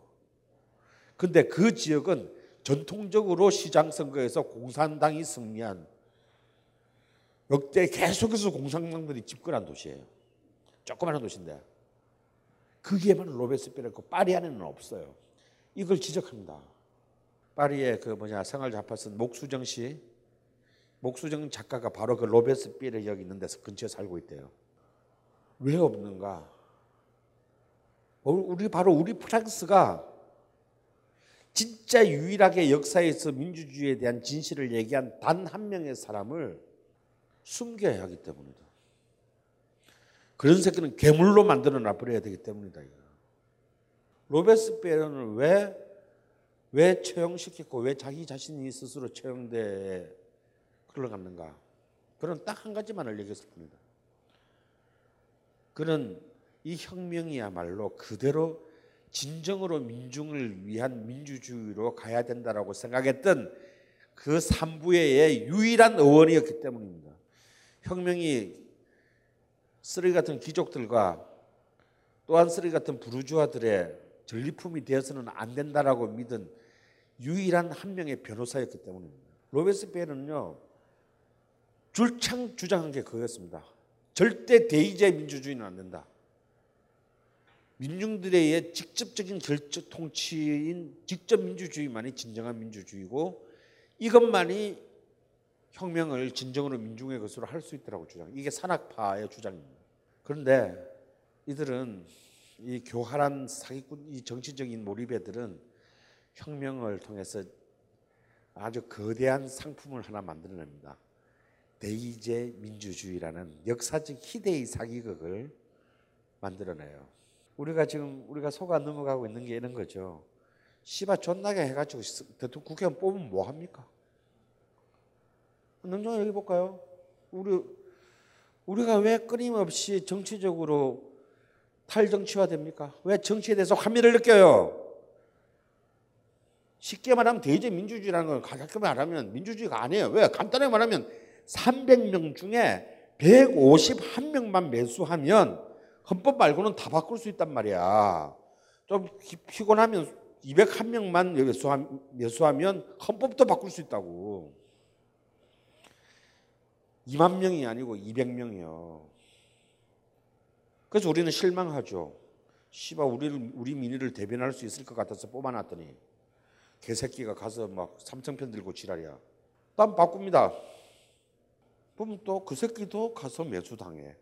근데 그 지역은 전통적으로 시장 선거에서 공산당이 승리한, 역대 계속해서 공산당들이 집권한 도시예요. 조그마한 도시인데 거기에만 로베스피에르, 그 파리 안에는 없어요. 이걸 지적합니다. 파리의 그 생활잡화 쓴 목수정 씨, 목수정 작가가 바로 그 로베스피에르 여기 있는 데서 근처에 살고 있대요. 왜 없는가? 우리 프랑스가 진짜 유일하게 역사에서 민주주의에 대한 진실을 얘기한 단 한 명의 사람을 숨겨야 하기 때문이다. 그런 새끼는 괴물로 만들어 놔버려야 되기 때문이다. 로베스피에르는 왜 처형시켰고 왜 자기 자신이 스스로 처형대에 흘러갔는가? 그는 딱 한 가지만을 얘기했을 겁니다. 그는 이 혁명이야말로 그대로 진정으로 민중을 위한 민주주의로 가야 된다라고 생각했던 그 산부예의 유일한 의원이었기 때문입니다. 혁명이 쓰레기 같은 귀족들과 또한 쓰레기 같은 부르주아들의 전리품이 되어서는 안 된다라고 믿은 유일한 한 명의 변호사였기 때문입니다. 로베스피에르는요, 줄창 주장한 게 그거였습니다. 절대 대의제 민주주의는 안 된다. 민중들에 의해 직접적인 결정 통치인 직접 민주주의만이 진정한 민주주의고, 이것만이 혁명을 진정으로 민중의 것으로 할 수 있다고 주장. 이게 산악파의 주장입니다. 그런데 이들은, 이 교활한 사기꾼, 이 정치적인 몰입애들은 혁명을 통해서 아주 거대한 상품을 하나 만들어냅니다. 대의제 민주주의라는 역사적 희대의 사기극을 만들어내요. 우리가 지금 우리가 속아 넘어가고 있는 게 이런 거죠. 씨바 존나게 해가지고 대통령 국회의원 뽑으면 뭐 합니까? 냉정하게 얘기 볼까요? 우리가 왜 끊임없이 정치적으로 탈정치화 됩니까? 왜 정치에 대해서 환멸을 느껴요? 쉽게 말하면 대의제 민주주의라는 걸 가볍게 말하면 민주주의가 아니에요. 왜? 간단하게 말하면 300명 중에 151명만 매수하면 헌법 말고는 다 바꿀 수 있단 말이야. 좀 피곤하면 201명만 매수하면 헌법도 바꿀 수 있다고. 2만 명이 아니고 200명이요. 그래서 우리는 실망하죠. 씨발, 우리 민의를 대변할 수 있을 것 같아서 뽑아놨더니 개새끼가 가서 막 삼성편 들고 지랄이야. 딴 바꿉니다. 그럼 또 그 새끼도 가서 매수당해.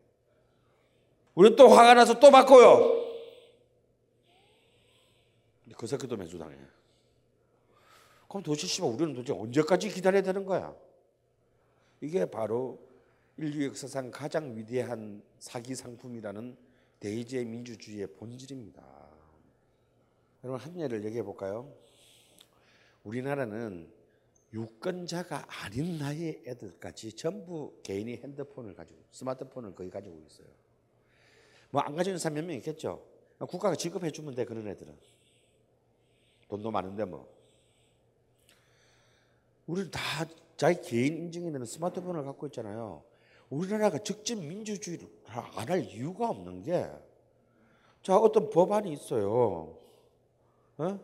우리 또 화가 나서 또 바꿔요. 그 새끼도 매수당해. 그럼 도대체 씨발, 우리는 도대체 언제까지 기다려야 되는 거야? 이게 바로 인류 역사상 가장 위대한 사기 상품이라는 대의제 민주주의의 본질입니다. 여러분, 한 예를 얘기해 볼까요? 우리나라는 유권자가 아닌 나이의 애들까지 전부 개인이 핸드폰을 가지고, 스마트폰을 거의 가지고 있어요. 뭐 안 가지는 사람 몇 명 있겠죠. 국가가 지급해 주면 돼, 그런 애들은. 돈도 많은데 뭐. 우리 다 자기 개인 인증이 되는 스마트폰을 갖고 있잖아요. 우리나라가 직접 민주주의를 안 할 이유가 없는 게, 자, 어떤 법안이 있어요. 어?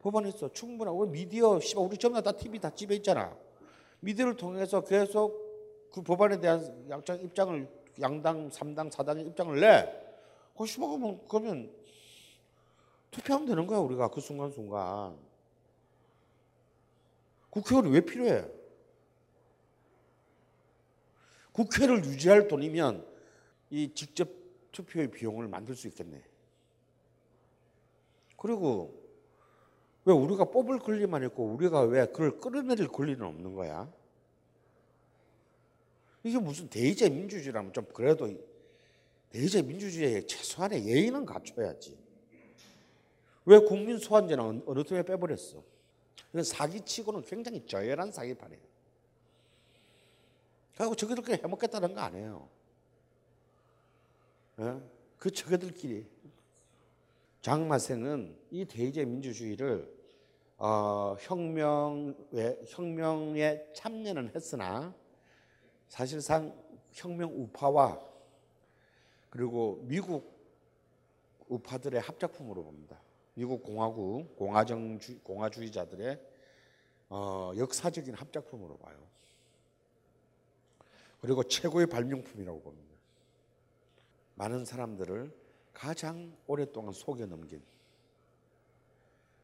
법안이 있어. 충분하고 미디어, 씨발, 우리 전부 다 TV 다 집에 있잖아. 미디어를 통해서 계속 그 법안에 대한 입장을 양당, 3당, 4당의 입장을 내. 그러면 투표하면 되는 거야, 우리가 그 순간순간. 국회의원이 왜 필요해? 국회를 유지할 돈이면 이 직접 투표의 비용을 만들 수 있겠네. 그리고 왜 우리가 뽑을 권리만 있고 우리가 왜 그걸 끌어내릴 권리는 없는 거야? 이게 무슨 대의제 민주주의라면 좀 그래도 대의제 민주주의에 최소한의 예의는 갖춰야지. 왜 국민 소환제는 어느 틈에 빼버렸어? 이건 사기치고는 굉장히 저열한 사기판이에요. 그리고 저기들끼리 해먹겠다는 거 아니에요. 어? 그 저기들끼리. 장마생은 이 대의제 민주주의를 혁명에 참여는 했으나 사실상 혁명 우파와 그리고 미국 우파들의 합작품으로 봅니다. 미국 공화주의자들의 역사적인 합작품으로 봐요. 그리고 최고의 발명품이라고 봅니다. 많은 사람들을 가장 오랫동안 속여 넘긴.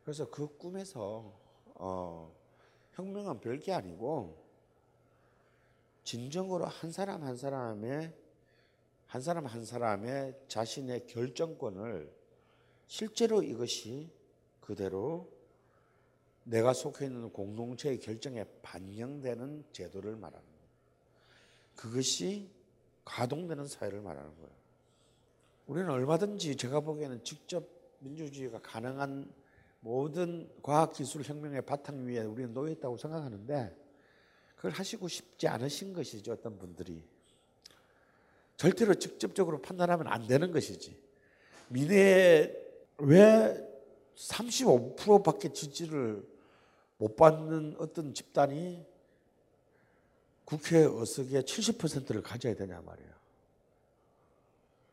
그래서 그 꿈에서 혁명은 별게 아니고 진정으로 한 사람 한 사람의 자신의 결정권을 실제로 이것이 그대로 내가 속해 있는 공동체의 결정에 반영되는 제도를 말하는 거예요. 그것이 가동되는 사회를 말하는 거예요. 우리는 얼마든지 제가 보기에는 직접 민주주의가 가능한 모든 과학기술 혁명의 바탕 위에 우리는 놓여 있다고 생각하는데 그걸 하시고 싶지 않으신 것이지. 어떤 분들이 절대로 직접적으로 판단하면 안 되는 것이지. 미래에 왜 35%밖에 지지를 못 받는 어떤 집단이 국회 어석에 70%를 가져야 되냐 말이야.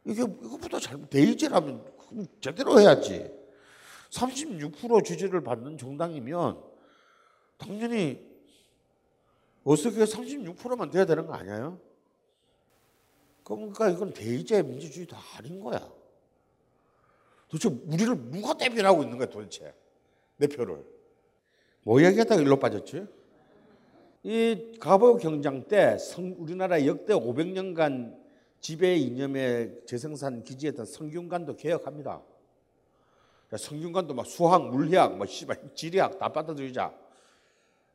이게 이것보다 잘못 대의제라면 그럼 제대로 해야지. 36% 지지를 받는 정당이면 당연히 어석에 36%만 돼야 되는 거 아니에요? 그러니까 이건 대의제 민주주의도 아닌 거야. 도대체 우리를 누가 대변하고 있는 거야 도대체. 내 표를. 뭐 얘기하다가 일로 빠졌지? 이 갑오 경장 때 우리나라 역대 500년간 지배 이념에 재생산 기지했던 성균관도 개혁합니다. 성균관도 막 수학, 물리학, 뭐 씨발 지리학 다 받아들이자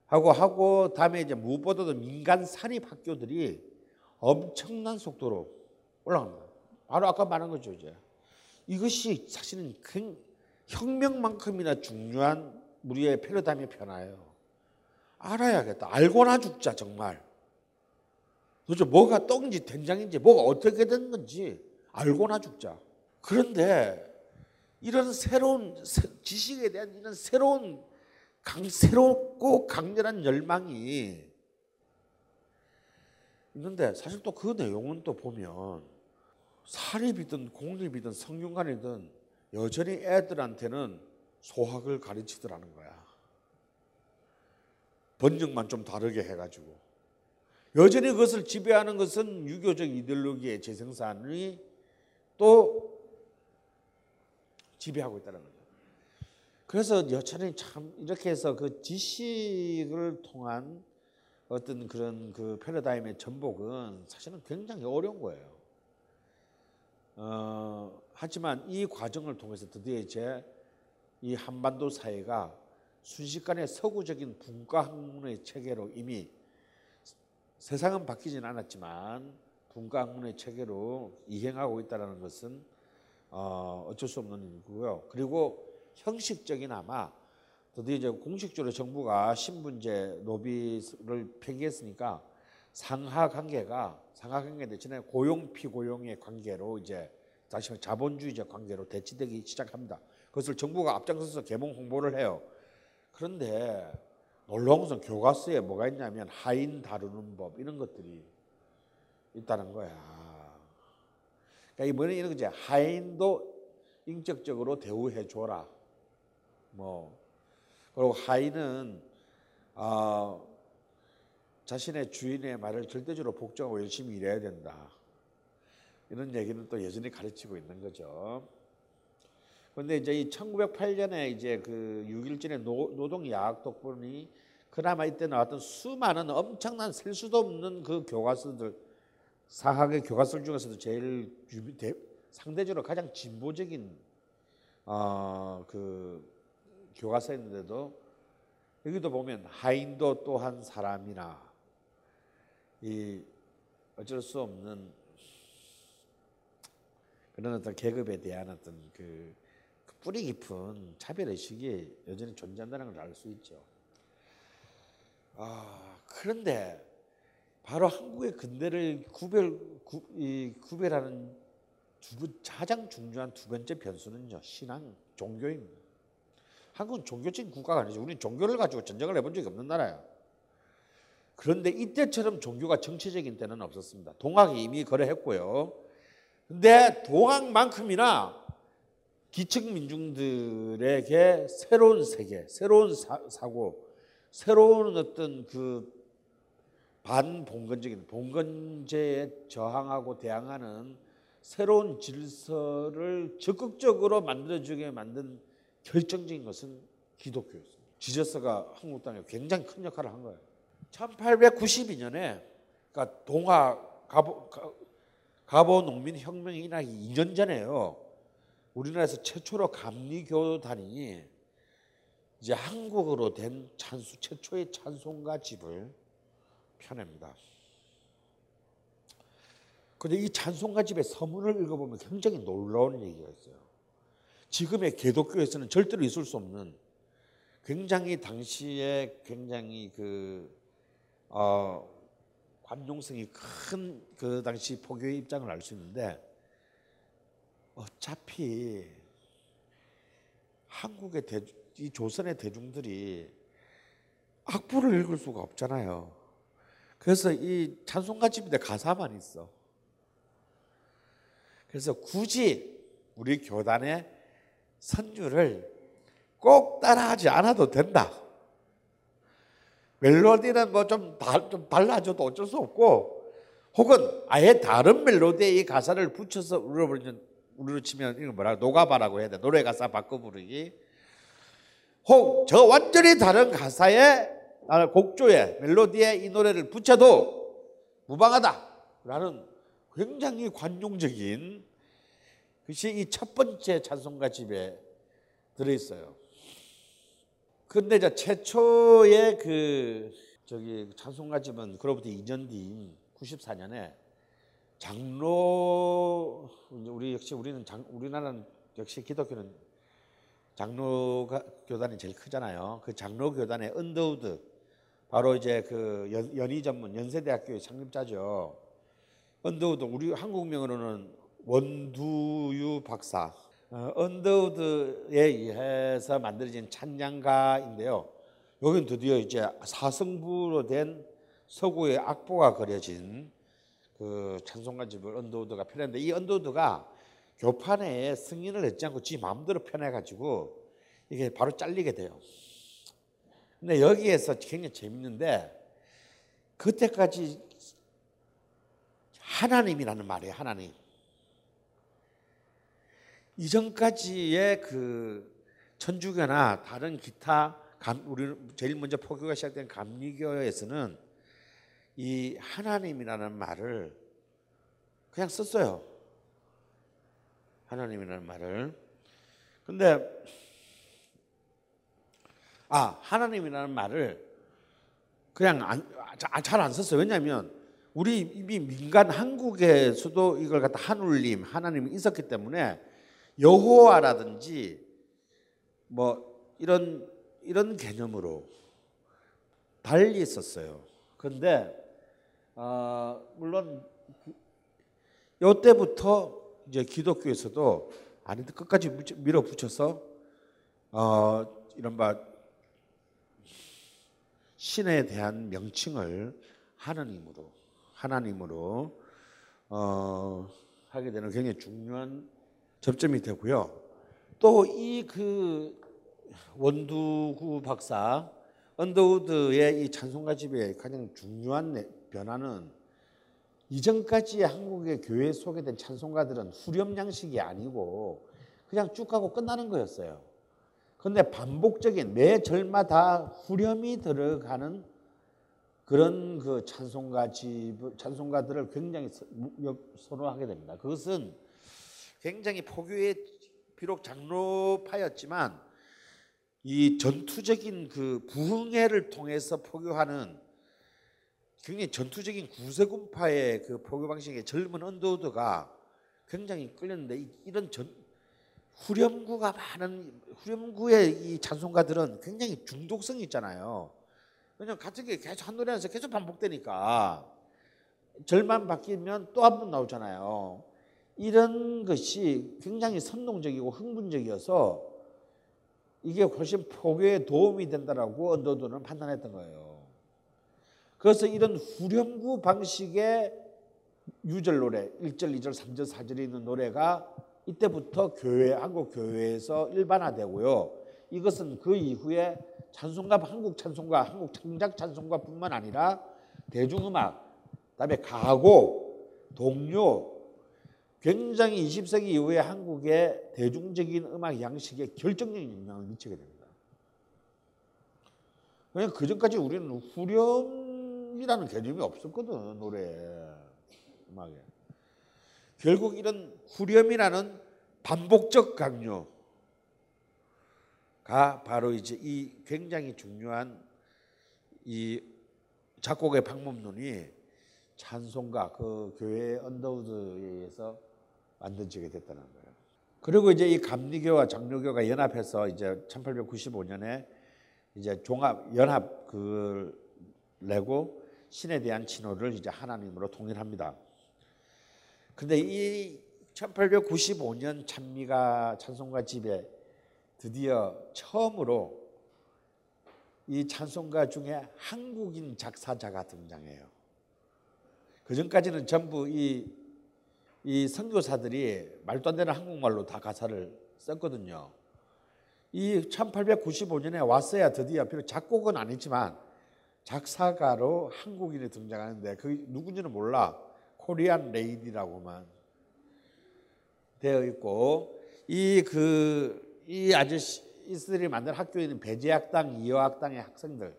하고 다음에 이제 무엇보다도 민간 사립 학교들이 엄청난 속도로 올라갑니다. 바로 아까 말한 거죠 이제. 이것이 사실은 혁명만큼이나 중요한 우리의 패러다임의 변화예요. 알아야겠다. 알고나 죽자 정말. 도대체 뭐가 떡인지 된장인지 뭐가 어떻게 된 건지 알고나 죽자. 그런데 이런 새로운 지식에 대한 이런 새롭고 강렬한 열망이 있는데 사실 또 그 내용은 또 보면 사립이든 공립이든 성균관이든 여전히 애들한테는 소학을 가르치더라는 거야. 번역만 좀 다르게 해가지고. 여전히 그것을 지배하는 것은 유교적 이데올로기의 재생산이 또 지배하고 있다는 거죠. 그래서 여전히 참 이렇게 해서 그 지식을 통한 어떤 그런 그 패러다임의 전복은 사실은 굉장히 어려운 거예요. 하지만 이 과정을 통해서 드디어 이제 이 한반도 사회가 순식간에 서구적인 분과 학문의 체계로 이미 세상은 바뀌진 않았지만 분과 학문의 체계로 이행하고 있다는 것은 어쩔 수 없는 일이고요. 그리고 형식적인 아마 드디어 이제 공식적으로 정부가 신분제 노비를 폐기했으니까 상하 관계 대신에 고용 피고용의 관계로 이제 다시 자본주의적 관계로 대치되기 시작합니다. 그것을 정부가 앞장서서 개봉 홍보를 해요. 그런데 놀라운 것은 교과서에 뭐가 있냐면 하인 다루는 법 이런 것들이 있다는 거야. 그러니까 이번에 이런 거지. 하인도 인격적으로 대우해 줘라. 뭐 그리고 하인은 자신의 주인의 말을 절대적으로 복종하고 열심히 일해야 된다. 이런 얘기는 또 여전히 가르치고 있는 거죠. 그런데 이제 이 1908년에 이제 그 6.1전의 노동야학 독본이 그나마 이때 나왔던 수많은 엄청난 셀 수도 없는 그 교과서들, 사학의 교과서 중에서도 제일 상대적으로 가장 진보적인 그 교과서였는데도 여기도 보면 하인도 또한 사람이나 이 어쩔 수 없는 그런 어떤 계급에 대한 어떤 그 뿌리 깊은 차별의식이 여전히 존재한다는 걸 알 수 있죠. 그런데 바로 한국의 근대를 구별하는 가장 중요한 두 번째 변수는요, 신앙, 종교입니다. 한국은 종교적인 국가가 아니죠. 우리는 종교를 가지고 전쟁을 해본 적이 없는 나라예요. 그런데 이때처럼 종교가 정치적인 때는 없었습니다. 동학이 이미 거래했고요. 근데 동학만큼이나 기층 민중들에게 새로운 세계, 새로운 사고, 새로운 어떤 그 반봉건적인 봉건제에 저항하고 대항하는 새로운 질서를 적극적으로 만들어주게 만든 결정적인 것은 기독교였습니다. 지저스가 한국 땅에 굉장히 큰 역할을 한 거예요. 1892년에 그러니까 동학 가보 농민 혁명이 일어나기 2년 전에요. 우리나라에서 최초로 감리교단이 이제 한국으로 된 최초의 찬송가 집을 펴냅니다. 그런데 이 찬송가 집의 서문을 읽어보면 굉장히 놀라운 얘기가 있어요. 지금의 개독교에서는 절대로 있을 수 없는 굉장히 당시에 굉장히 관용성이 큰 그 당시 포교의 입장을 알 수 있는데, 어차피 한국의 이 조선의 대중들이 악보를 읽을 수가 없잖아요. 그래서 이 찬송가 집인데 가사만 있어. 그래서 굳이 우리 교단의 선율을 꼭 따라하지 않아도 된다. 멜로디는 뭐 좀 달라져도 어쩔 수 없고, 혹은 아예 다른 멜로디에 이 가사를 붙여서 우리로 치면 이거 뭐라 노가바라고 해야 돼. 노래 가사 바꿔 부르기. 혹 저 완전히 다른 가사에 곡조에 멜로디에 이 노래를 붙여도 무방하다라는 굉장히 관용적인 것이 이 첫 번째 찬송가 집에 들어있어요. 근데 이제 최초의 찬송가 집은 그로부터 2년 뒤인 94년에 장로, 우리나라는 역시 기독교는 장로 교단이 제일 크잖아요. 그 장로 교단의 언더우드, 바로 이제 그 연희 전문 연세대학교의 창립자죠. 언더우드, 우리 한국명으로는 원두유 박사. 언더우드에 의해서 만들어진 찬양가인데요. 여기는 드디어 이제 사성부로 된 서구의 악보가 그려진 그 찬송가 집을 언더우드가 펴냈는데, 이 언더우드가 교판에 승인을 했지 않고 지 마음대로 펴내가지고 이게 바로 잘리게 돼요. 근데 여기에서 굉장히 재밌는데, 그때까지 하나님이라는 말이에요. 하나님. 이전까지의 그 천주교나 다른 기타 우리 제일 먼저 포교가 시작된 감리교에서는 이 하나님이라는 말을 그냥 썼어요. 하나님이라는 말을. 근데 하나님이라는 말을 그냥 잘 안 썼어요. 왜냐하면 우리 이미 민간 한국에서도 이걸 갖다 하늘님, 하나님이 있었기 때문에 여호와라든지 뭐 이런 개념으로 달리 썼어요. 그런데 물론 이때부터 이제 기독교에서도 끝까지 밀어붙여서 이른바 신에 대한 명칭을 하나님으로 하게 되는 굉장히 중요한 접점이 되고요. 또 이 그 원두구 박사 언더우드의 이 찬송가 집의 가장 중요한 변화는, 이전까지 한국의 교회에 소개된 찬송가들은 후렴 양식이 아니고 그냥 쭉 가고 끝나는 거였어요. 그런데 반복적인 매 절마다 후렴이 들어가는 그런 그 찬송가들을 굉장히 선호하게 됩니다. 그것은 굉장히 포교에 비록 장로파였지만 이 전투적인 그 부흥회를 통해서 포교하는 굉장히 전투적인 구세군파의 그 포교 방식의 젊은 언더우드가 굉장히 끌렸는데, 이런 후렴구가 많은 후렴구의 이 찬송가들은 굉장히 중독성이 있잖아요. 왜냐면 같은 게 계속 한 노래에서 계속 반복되니까 절만 바뀌면 또 한 번 나오잖아요. 이런 것이 굉장히 선동적이고 흥분적이어서 이게 훨씬 포교에 도움이 된다라고 언더우드는 판단했던 거예요. 그래서 이런 후렴구 방식의 유절 노래 1절, 2절, 3절, 4절에 있는 노래가 이때부터 한국 교회에서 일반화되고요. 이것은 그 이후에 찬송가, 한국 찬송가, 한국 창작 찬송가뿐만 아니라 대중음악, 그다음에 가곡, 동요, 굉장히 20세기 이후에 한국의 대중적인 음악 양식에 결정적인 영향을 미치게 됩니다. 왜냐하면 그 전까지 우리는 후렴이라는 개념이 없었거든, 노래에, 음악에. 결국 이런 후렴이라는 반복적 강요가 바로 이제 이 굉장히 중요한 이 작곡의 방법론이 찬송가, 그 교회의 언더우드에 의해서 만들어지게 됐다는 거예요. 그리고 이제 이 감리교와 장로교가 연합해서 이제 1895년에 이제 연합 그 내고 신에 대한 진호를 이제 하나님으로 통일합니다. 근데 이 1895년 찬미가 찬송가 집에 드디어 처음으로 이 찬송가 중에 한국인 작사자가 등장해요. 그 전까지는 전부 이 선교사들이 말도 안 되는 한국말로 다 가사를 썼거든요. 이 1895년에 왔어야 드디어 비록 작곡은 아니지만 작사가로 한국인이 등장하는데, 그 누군지는 몰라. 코리안 레이디라고만 되어 있고, 이 아저씨들이 만든 학교에는 배제학당, 이화학당의 학생들이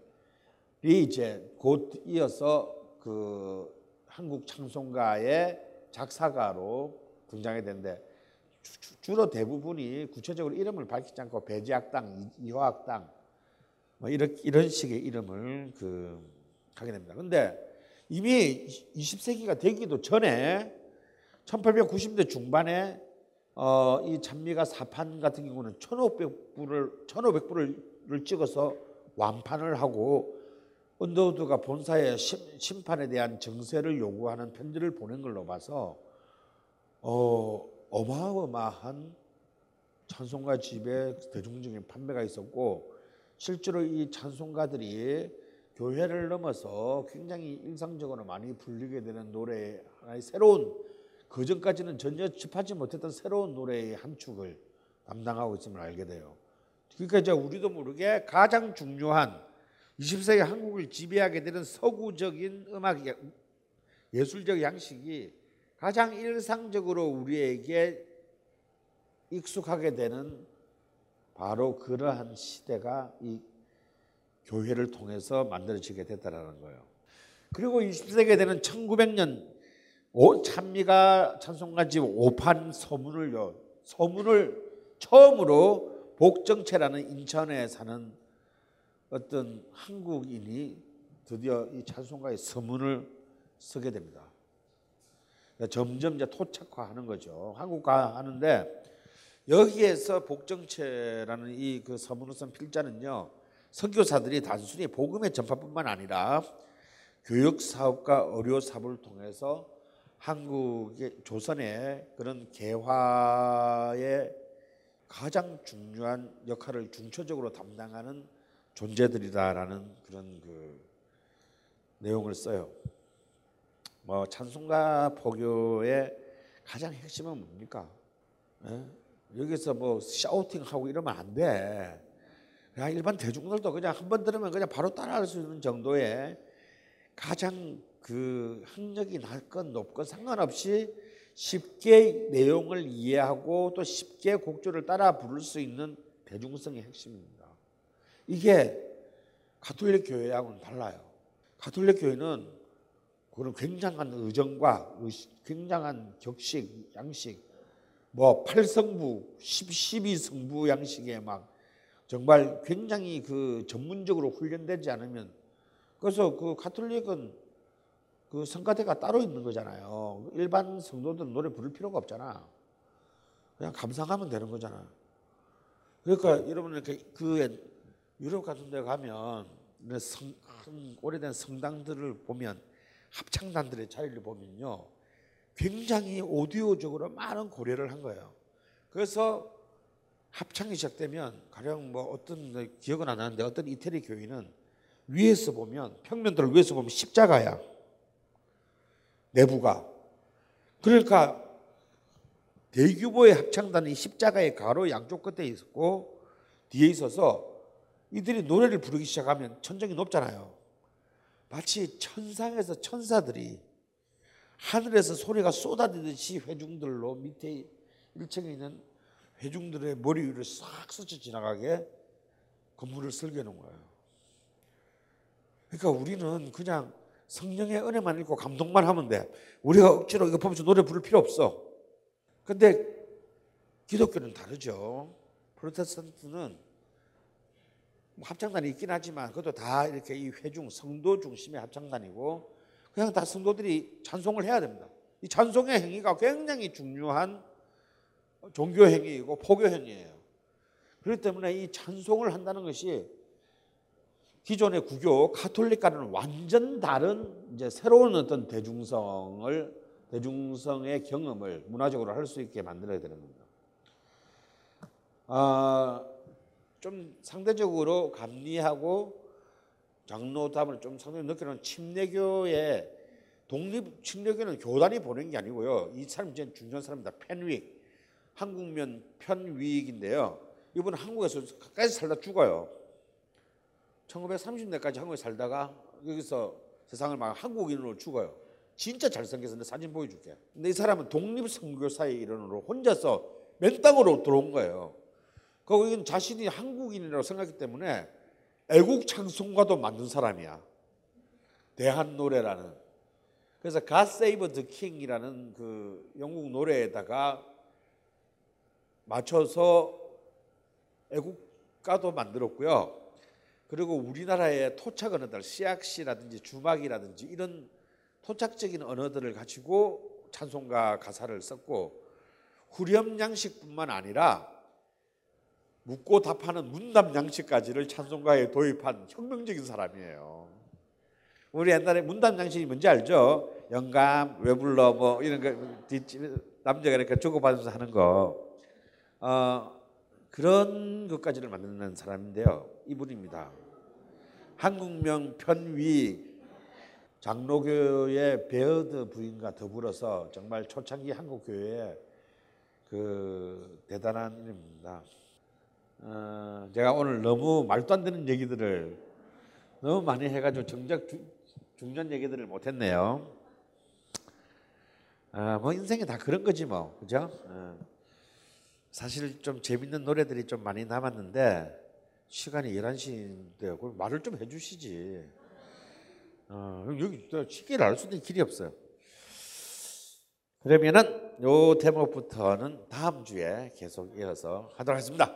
이제 곧 이어서 그 한국 찬송가의 작사가로 등장하게 되는데, 주로 대부분이 구체적으로 이름을 밝히지 않고 배제학당, 이화학당 뭐 이런 식의 이름을 하게 됩니다. 그런데 이미 20세기가 되기도 전에 1890대 중반에 이 찬미가 사판 같은 경우는 1,500부를 찍어서 완판을 하고, 언더우드가 본사에 심판에 대한 증세를 요구하는 편지를 보낸 걸로 봐서 어마어마한 찬송가 집에 대중적인 판매가 있었고, 실제로 이 찬송가들이 교회를 넘어서 굉장히 일상적으로 많이 불리게 되는 노래의 하나의 새로운, 그전까지는 전혀 접하지 못했던 새로운 노래의 한 축을 담당하고 있음을 알게 돼요. 그러니까 이제 우리도 모르게 가장 중요한 20세기 한국을 지배하게 되는 서구적인 음악 예술적 양식이 가장 일상적으로 우리에게 익숙하게 되는 바로 그러한 시대가 이 교회를 통해서 만들어지게 됐다라는 거예요. 그리고 20세기에 되는 1900년 찬미가 찬송가집 5판 서문을 처음으로 복정채라는 인천에 사는 어떤 한국인이 드디어 이 찬송가의 서문을 쓰게 됩니다. 그러니까 점점 이제 토착화하는 거죠. 한국화하는데, 여기에서 복정채라는 이 그 서문을 쓴 필자는요, 선교사들이 단순히 복음의 전파뿐만 아니라 교육사업과 의료사업을 통해서 한국의 조선의 그런 개화에 가장 중요한 역할을 중추적으로 담당하는 존재들이다라는 그런 그 내용을 써요. 뭐 찬송가 포교의 가장 핵심은 뭡니까? 에? 여기서 뭐 샤우팅하고 이러면 안 돼. 그냥 일반 대중들도 그냥 한 번 들으면 그냥 바로 따라할 수 있는 정도의, 가장 그 학력이 낮건 높건 상관없이 쉽게 내용을 이해하고 또 쉽게 곡조를 따라 부를 수 있는 대중성의 핵심입니다. 이게 가톨릭 교회하고는 달라요. 가톨릭 교회는 그런 굉장한 의정과 굉장한 격식, 양식, 뭐 8성부, 12성부 양식에 막 정말 굉장히 그 전문적으로 훈련되지 않으면, 그래서 그 가톨릭은 그 성가대가 따로 있는 거잖아요. 일반 성도들은 노래 부를 필요가 없잖아. 그냥 감상하면 되는 거잖아. 그러니까 여러분 그 유럽 같은 데 가면 오래된 성당들을 보면 합창단들의 자리를 보면요, 굉장히 오디오적으로 많은 고려를 한 거예요. 그래서 합창이 시작되면 가령 뭐 어떤, 기억은 안 나는데 어떤 이태리 교회는 위에서 보면, 평면도를 위에서 보면 십자가야, 내부가. 그러니까 대규모의 합창단이 십자가의 가로 양쪽 끝에 있었고 뒤에 있어서 이들이 노래를 부르기 시작하면 천정이 높잖아요. 마치 천상에서 천사들이 하늘에서 소리가 쏟아지듯이 회중들로 밑에 1층에 있는 회중들의 머리 위를 싹 스쳐 지나가게 건물을 설계해놓은 거예요. 그러니까 우리는 그냥 성령의 은혜만 읽고 감동만 하면 돼. 우리가 억지로 이거 보면서 노래 부를 필요 없어. 근데 기독교는 다르죠. 프로테스탄트는 합창단이 있긴 하지만 그것도 다 이렇게 이 회중, 성도 중심의 합창단이고 그냥 다 성도들이 찬송을 해야 됩니다. 이 찬송의 행위가 굉장히 중요한 종교 행위이고 포교 행위예요. 그렇기 때문에 이 찬송을 한다는 것이 기존의 국교, 가톨릭과는 완전 다른 이제 새로운 어떤 대중성의 경험을 문화적으로 할 수 있게 만들어야 되는 겁니다. 좀 상대적으로 감리하고 장로답을 좀 상대적으로 느끼는 침례교의 독립, 침례교는 교단이 보낸 게 아니고요. 이 사람 진짜 중요한 사람입니다. 펜윅, 한국면 편위익인데요. 이분 한국에서 끝까지 살다 죽어요. 1930년대까지 한국에 살다가 여기서 세상을 막 한국인으로 죽어요. 진짜 잘생겨서 내 사진 보여줄게. 근데 이 사람은 독립선교사의 일원으로 혼자서 맨 땅으로 들어온 거예요. 거기는 자신이 한국인이라고 생각했기 때문에 애국 찬송가도 만든 사람이야. 대한노래라는. 그래서 God Save the King이라는 그 영국 노래에다가 맞춰서 애국가도 만들었고요. 그리고 우리나라의 토착 언어들, 시약시라든지 주막이라든지 이런 토착적인 언어들을 가지고 찬송가 가사를 썼고, 후렴양식뿐만 아니라 묻고 답하는 문답 양식까지를 찬송가에 도입한 혁명적인 사람이에요. 우리 옛날에 문답 양식이 뭔지 알죠? 영감, 왜 불러, 뭐 이런 거 남자가 이렇게 주고받으면서 하는 거, 그런 것까지를 만드는 사람인데요. 이분입니다. 한국명 편위, 장로교의 베어드 부인과 더불어서 정말 초창기 한국교회의 그 대단한 이름입니다. 제가 오늘 너무 말도 안 되는 얘기들을 너무 많이 해가지고 정작 중요한 얘기들을 못했네요. 뭐 인생이 다 그런 거지 뭐, 그죠? 사실 좀 재밌는 노래들이 좀 많이 남았는데 시간이 11시인데 그럼 말을 좀 해주시지. 여기 시계를 알 수 있는 길이 없어요. 그러면은 요 대목부터는 다음 주에 계속 이어서 하도록 하겠습니다.